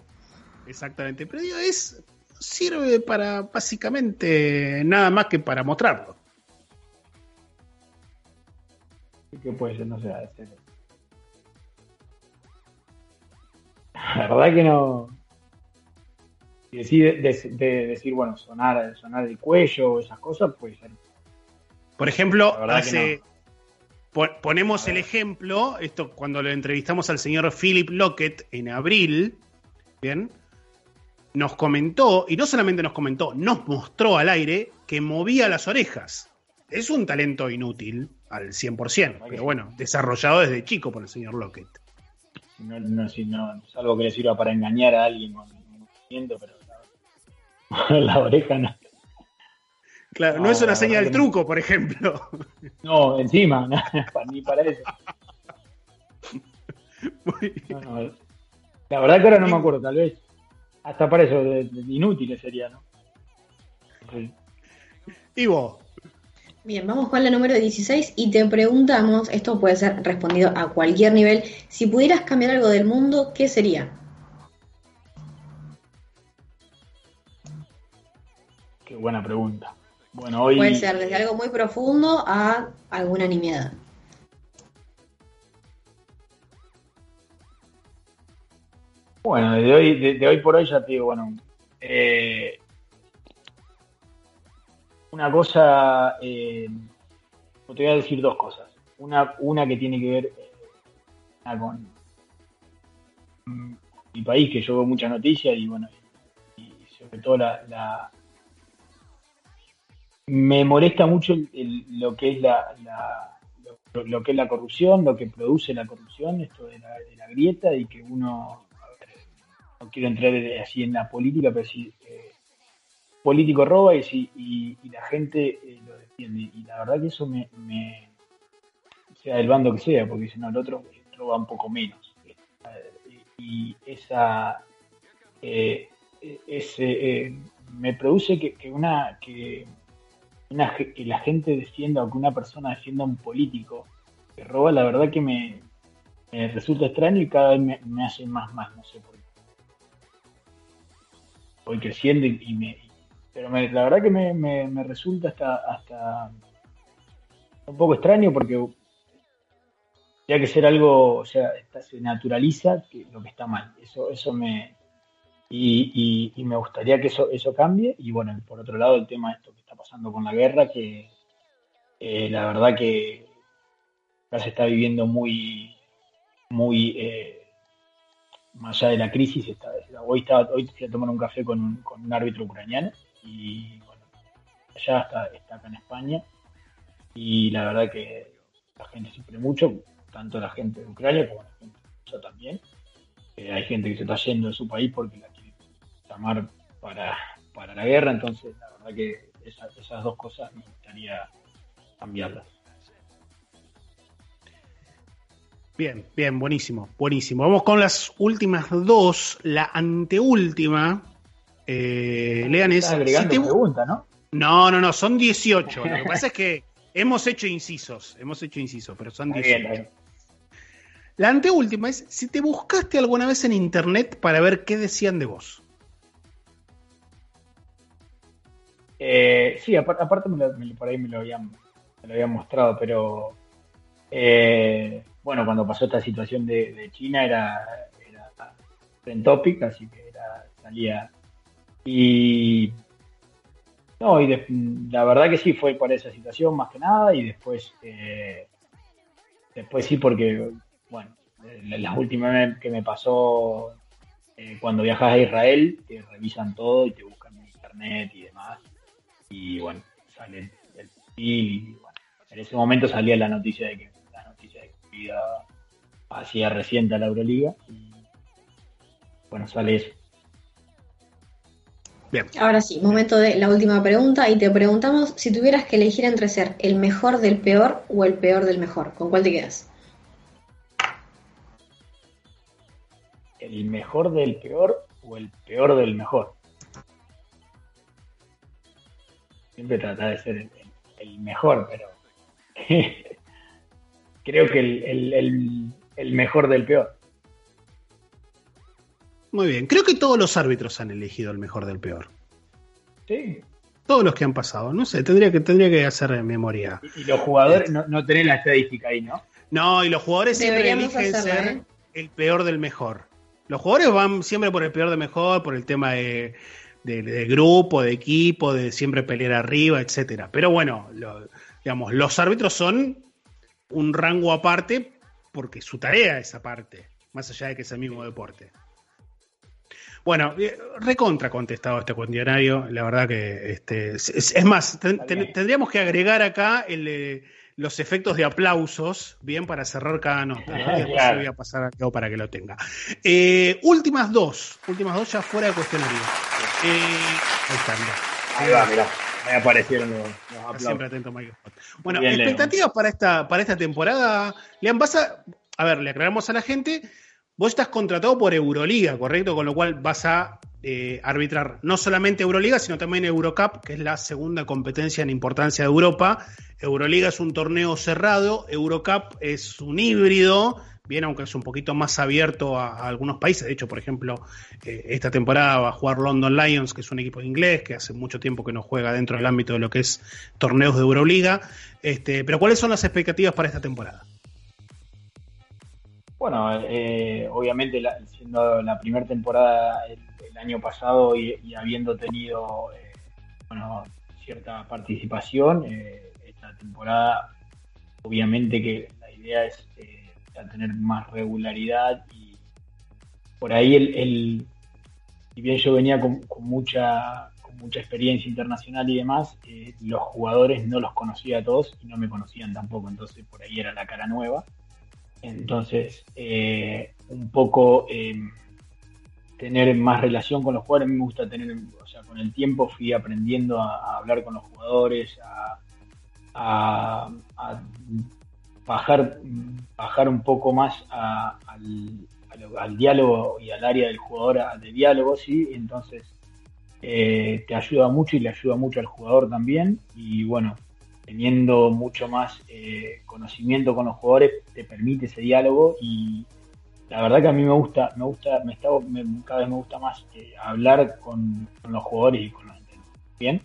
Exactamente, pero digo, es... sirve para básicamente nada más que para mostrarlo. ¿Qué puede ser? No sé. La verdad que no. Decir, bueno, sonar el cuello o esas cosas puede ser. Por ejemplo, hace. No. Ponemos el ejemplo, esto cuando lo entrevistamos al señor Philip Lockett en abril, ¿bien? Nos comentó, y no solamente nos comentó, nos mostró al aire que movía las orejas. Es un talento inútil al 100%, pero bueno, desarrollado desde chico por el señor Lockett. No, salvo que le sirva para engañar a alguien con un movimiento, pero la oreja no. Claro, no es una seña del truco, por ejemplo. No, encima, ni para eso. No, la verdad que ahora no me acuerdo, tal vez. Hasta para eso, inútiles sería, ¿no? Sí. ¿Y vos? Bien, vamos con la número 16 y te preguntamos, esto puede ser respondido a cualquier nivel, si pudieras cambiar algo del mundo, ¿qué sería? Qué buena pregunta. Bueno, hoy... puede ser desde algo muy profundo a alguna nimiedad. Bueno, de hoy por hoy ya te digo, bueno, una cosa, te voy a decir dos cosas. Una que tiene que ver con mi país, que yo veo muchas noticias y bueno, y sobre todo me molesta mucho lo que es lo que es la corrupción, lo que produce la corrupción, esto de la grieta y que uno... No quiero entrar así en la política, pero sí, político roba y la gente lo defiende. Y la verdad que eso me sea del bando que sea, porque si no, el otro roba un poco menos. Y me produce que la gente defienda o que una persona defienda a un político que roba, la verdad que me resulta extraño y cada vez me hace más, no sé por qué. Voy creciendo pero la verdad que me resulta hasta un poco extraño porque ya que ser algo, o sea, se naturaliza que lo que está mal, eso me gustaría que eso cambie. Y bueno, por otro lado, el tema de esto que está pasando con la guerra, que la verdad que ya se está viviendo muy más allá de la crisis. Hoy fui a tomar un café con un árbitro ucraniano y bueno, allá está acá en España y la verdad que la gente sufre mucho, tanto la gente de Ucrania como la gente de Rusia también. Hay gente que se está yendo de su país porque la quiere llamar para la guerra, entonces la verdad que esas dos cosas me gustaría cambiarlas. Bien, buenísimo. Vamos con las últimas dos, la anteúltima. Lean esa. Agregando pregunta, ¿no? No, son 18. Lo que pasa es que hemos hecho incisos, pero son 18. Bien. La anteúltima es si te buscaste alguna vez en internet para ver qué decían de vos. Sí, aparte por ahí me lo habían mostrado, pero... bueno, cuando pasó esta situación de China era trend topic, así que salía. Y no, la verdad que sí fue para esa situación más que nada. Y después sí, porque bueno, la última vez que me pasó, cuando viajas a Israel, te revisan todo y te buscan en internet y demás. Y bueno, sale el perfil y bueno, en ese momento salía la noticia de que vida hacía reciente a la Euroliga. Bueno, sale eso. Bien. Ahora sí, momento de la última pregunta, y te preguntamos si tuvieras que elegir entre ser el mejor del peor o el peor del mejor, ¿con cuál te quedas? ¿El mejor del peor o el peor del mejor? Siempre trata de ser el mejor, pero creo que el mejor del peor. Muy bien, creo que todos los árbitros han elegido el mejor del peor. Sí. Todos los que han pasado, no sé, tendría que hacer memoria. Y los jugadores, no tenés la estadística ahí, ¿no? No, y los jugadores deberíamos siempre eligen hacerla, ser el peor del mejor. Los jugadores van siempre por el peor del mejor, por el tema de grupo, de equipo, de siempre pelear arriba, etcétera. Pero bueno, digamos, los árbitros son un rango aparte porque su tarea es aparte, más allá de que es el mismo deporte. Bueno, recontra contestado este cuestionario, la verdad que es más, tendríamos que agregar acá los efectos de aplausos, bien, para cerrar cada nota, ¿no? Después claro. Voy a pasar a Leo para que lo tenga. Últimas dos ya fuera de cuestionario. Ahí están, ya. Ahí va, mirá. Me aparecieron los aplausos. Siempre atento, Michael Scott. Bueno, bien, expectativas Leo. para esta temporada. Lean, le aclaramos a la gente. Vos estás contratado por Euroliga, ¿correcto? Con lo cual vas a arbitrar no solamente Euroliga, sino también EuroCup, que es la segunda competencia en importancia de Europa. Euroliga es un torneo cerrado, EuroCup es un híbrido, bien, aunque es un poquito más abierto a algunos países. De hecho, por ejemplo, esta temporada va a jugar London Lions, que es un equipo inglés que hace mucho tiempo que no juega dentro del ámbito de lo que es torneos de Euroliga. Pero ¿cuáles son las expectativas para esta temporada? Bueno, obviamente siendo la primera temporada el año pasado y habiendo tenido cierta participación, esta temporada obviamente que la idea es tener más regularidad, y por ahí si bien yo venía con mucha experiencia internacional y demás, los jugadores no los conocía a todos y no me conocían tampoco, entonces por ahí era la cara nueva. Entonces, un poco tener más relación con los jugadores. A mí me gusta tener, con el tiempo fui aprendiendo a hablar con los jugadores, a bajar un poco más al diálogo y al área del jugador de diálogo, ¿sí? Entonces, te ayuda mucho y le ayuda mucho al jugador también. Y bueno, teniendo mucho más conocimiento con los jugadores, te permite ese diálogo, y la verdad que a mí cada vez me gusta más hablar con los jugadores y con los entrenadores,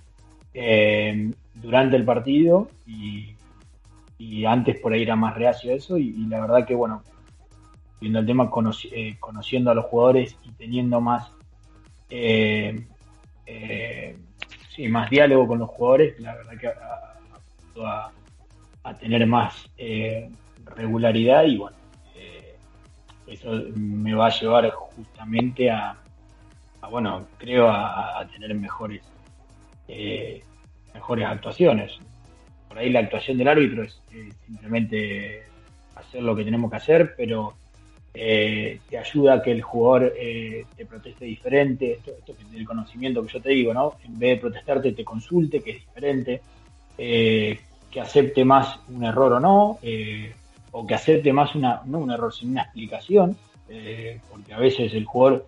bien, durante el partido, y antes por ahí era más reacio a eso, y la verdad que bueno, viendo el tema, conociendo a los jugadores y teniendo más más diálogo con los jugadores, la verdad que a tener más regularidad, y bueno, eso me va a llevar justamente a tener mejores actuaciones. Por ahí la actuación del árbitro es simplemente hacer lo que tenemos que hacer, pero te ayuda a que el jugador te proteste diferente. Esto es el conocimiento que yo te digo, ¿no? En vez de protestarte, te consulte, que es diferente. Que acepte más un error o no, o que acepte más un error sin una explicación, porque a veces el jugador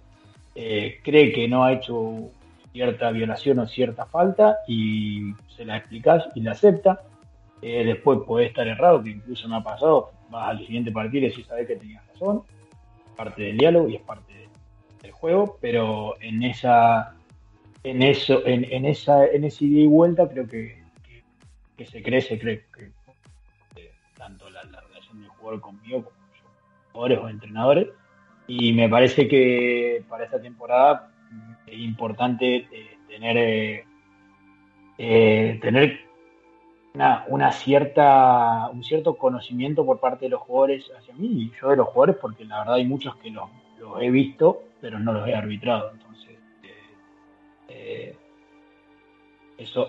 cree que no ha hecho cierta violación o cierta falta y se la explicás y la acepta. Después puede estar errado, que incluso me ha pasado, vas al siguiente partido y decís, sabés que tenías razón, es parte del diálogo y es parte del juego, pero en ese ida y vuelta creo que se cree que tanto la relación del jugador conmigo como yo, jugadores o entrenadores, y me parece que para esta temporada es importante tener un cierto conocimiento por parte de los jugadores hacia mí, y yo de los jugadores, porque la verdad hay muchos que los he visto pero no los he arbitrado, entonces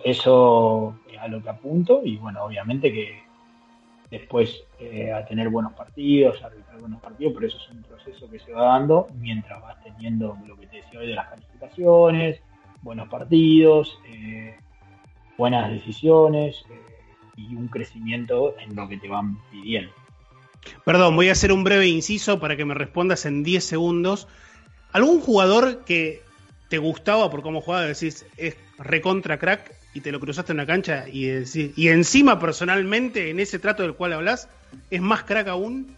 eso a lo que apunto. Y bueno, obviamente que después a tener buenos partidos, a arbitrar buenos partidos, pero eso es un proceso que se va dando mientras vas teniendo lo que te decía hoy de las calificaciones, buenos partidos, buenas decisiones y un crecimiento en lo que te van pidiendo. Perdón, voy a hacer un breve inciso para que me respondas en 10 segundos. ¿Algún jugador que te gustaba por cómo jugaba, decís, es recontra crack y te lo cruzaste en la cancha y decís, y encima personalmente en ese trato del cual hablas, es más crack aún?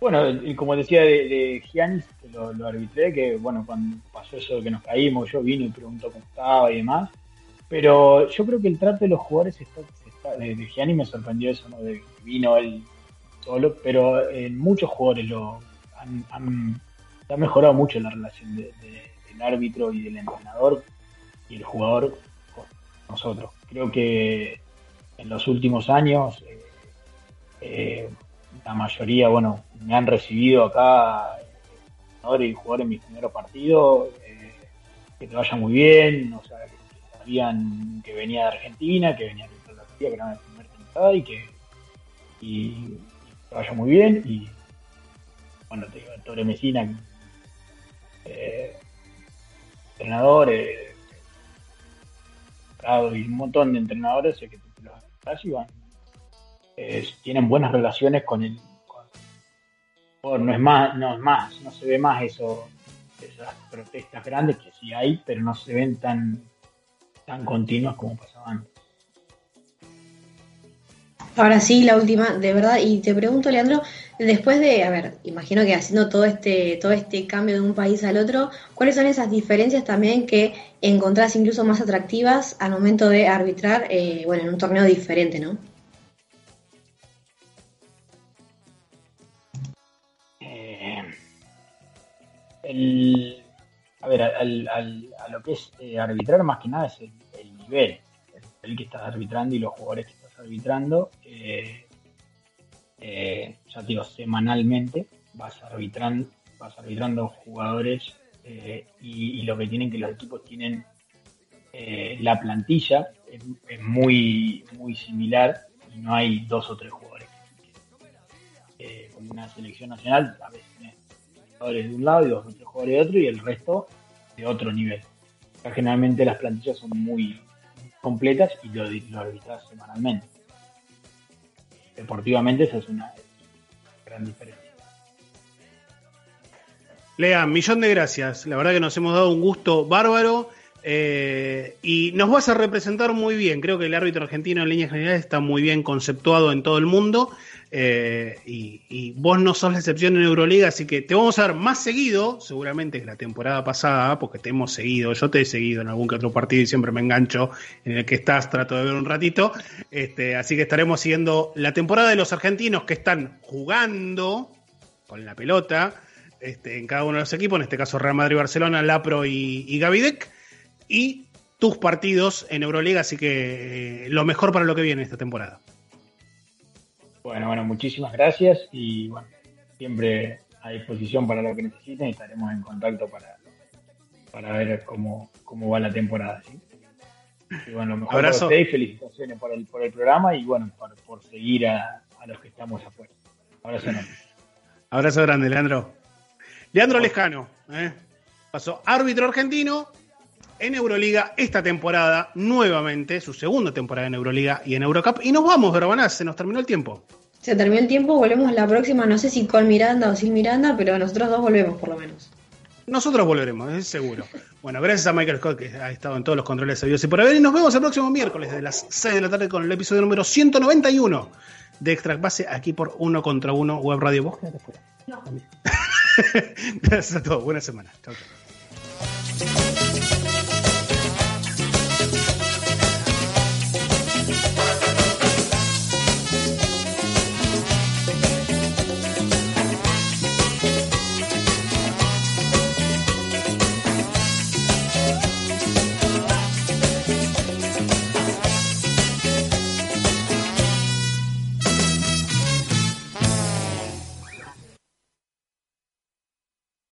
Bueno, y como decía de Gianni, que lo arbitré, que bueno, cuando pasó eso de que nos caímos, yo vine y preguntó cómo estaba y demás, pero yo creo que el trato de los jugadores de Gianni me sorprendió eso, ¿no? De vino él solo, pero muchos jugadores lo han mejorado mucho la relación del árbitro y del entrenador y el jugador con nosotros. Creo que en los últimos años la mayoría, bueno, me han recibido acá entrenadores y jugadores en mis primeros partidos, que te vaya muy bien, o sea, que sabían que venía de Argentina, que venía de Eslovenia, que era la primera temporada y te vaya muy bien. Y bueno, te digo, Torre Mesina, entrenadores, Prado y un montón de entrenadores que te los atrás y van. Tienen buenas relaciones con el jugador, no se ve más eso, esas protestas grandes que sí hay, pero no se ven tan continuas como pasaban. Ahora sí, la última, de verdad, y te pregunto, Leandro, después de, a ver, imagino que haciendo todo este cambio de un país al otro, ¿cuáles son esas diferencias también que encontrás incluso más atractivas al momento de arbitrar, en un torneo diferente, ¿no? A lo que es arbitrar más que nada es el nivel, el que estás arbitrando y los jugadores que estás arbitrando. Ya te digo, semanalmente vas arbitrando jugadores y lo que tienen que los equipos tienen, la plantilla es muy, muy similar y no hay dos o tres jugadores. Con una selección nacional a veces tenés jugadores de un lado y dos o tres jugadores de otro y el resto de otro nivel. O sea, generalmente las plantillas son muy completas y lo arbitras semanalmente. Deportivamente esa es una gran diferencia. Lea, millón de gracias. La verdad que nos hemos dado un gusto bárbaro y nos vas a representar muy bien. Creo que el árbitro argentino en líneas generales está muy bien conceptuado en todo el mundo. Y vos no sos la excepción en Euroliga, así que te vamos a ver más seguido, seguramente, que la temporada pasada, porque te hemos seguido, yo te he seguido en algún que otro partido y siempre me engancho en el que estás, trato de ver un ratito, así que estaremos siguiendo la temporada de los argentinos que están jugando con la pelota en cada uno de los equipos, en este caso Real Madrid, Barcelona, Lapro y Gavidec, y tus partidos en Euroliga, así que lo mejor para lo que viene esta temporada. Bueno, muchísimas gracias y bueno, siempre a disposición para lo que necesiten y estaremos en contacto para ver cómo va la temporada, ¿sí? Y bueno, lo mejor para ustedes, felicitaciones por el programa y bueno, por seguir a los que estamos afuera. Abrazo grande. Abrazo grande, Leandro. Leandro Lezcano, pasó árbitro argentino en Euroliga esta temporada, nuevamente, su segunda temporada en Euroliga y en EuroCup. Y nos vamos, Bermanaz, se nos terminó el tiempo. Se terminó el tiempo, volvemos la próxima, no sé si con Miranda o sin Miranda, pero nosotros dos volvemos por lo menos. Nosotros volveremos, es seguro. Bueno, gracias a Michael Scott que ha estado en todos los controles sabios y por haber. Y nos vemos el próximo miércoles de las 6 de la tarde con el episodio número 191 de Extrapase, aquí por Uno contra Uno Web Radio. ¿Vos quedate fuera? No. Gracias a todos, buena semana. Chau.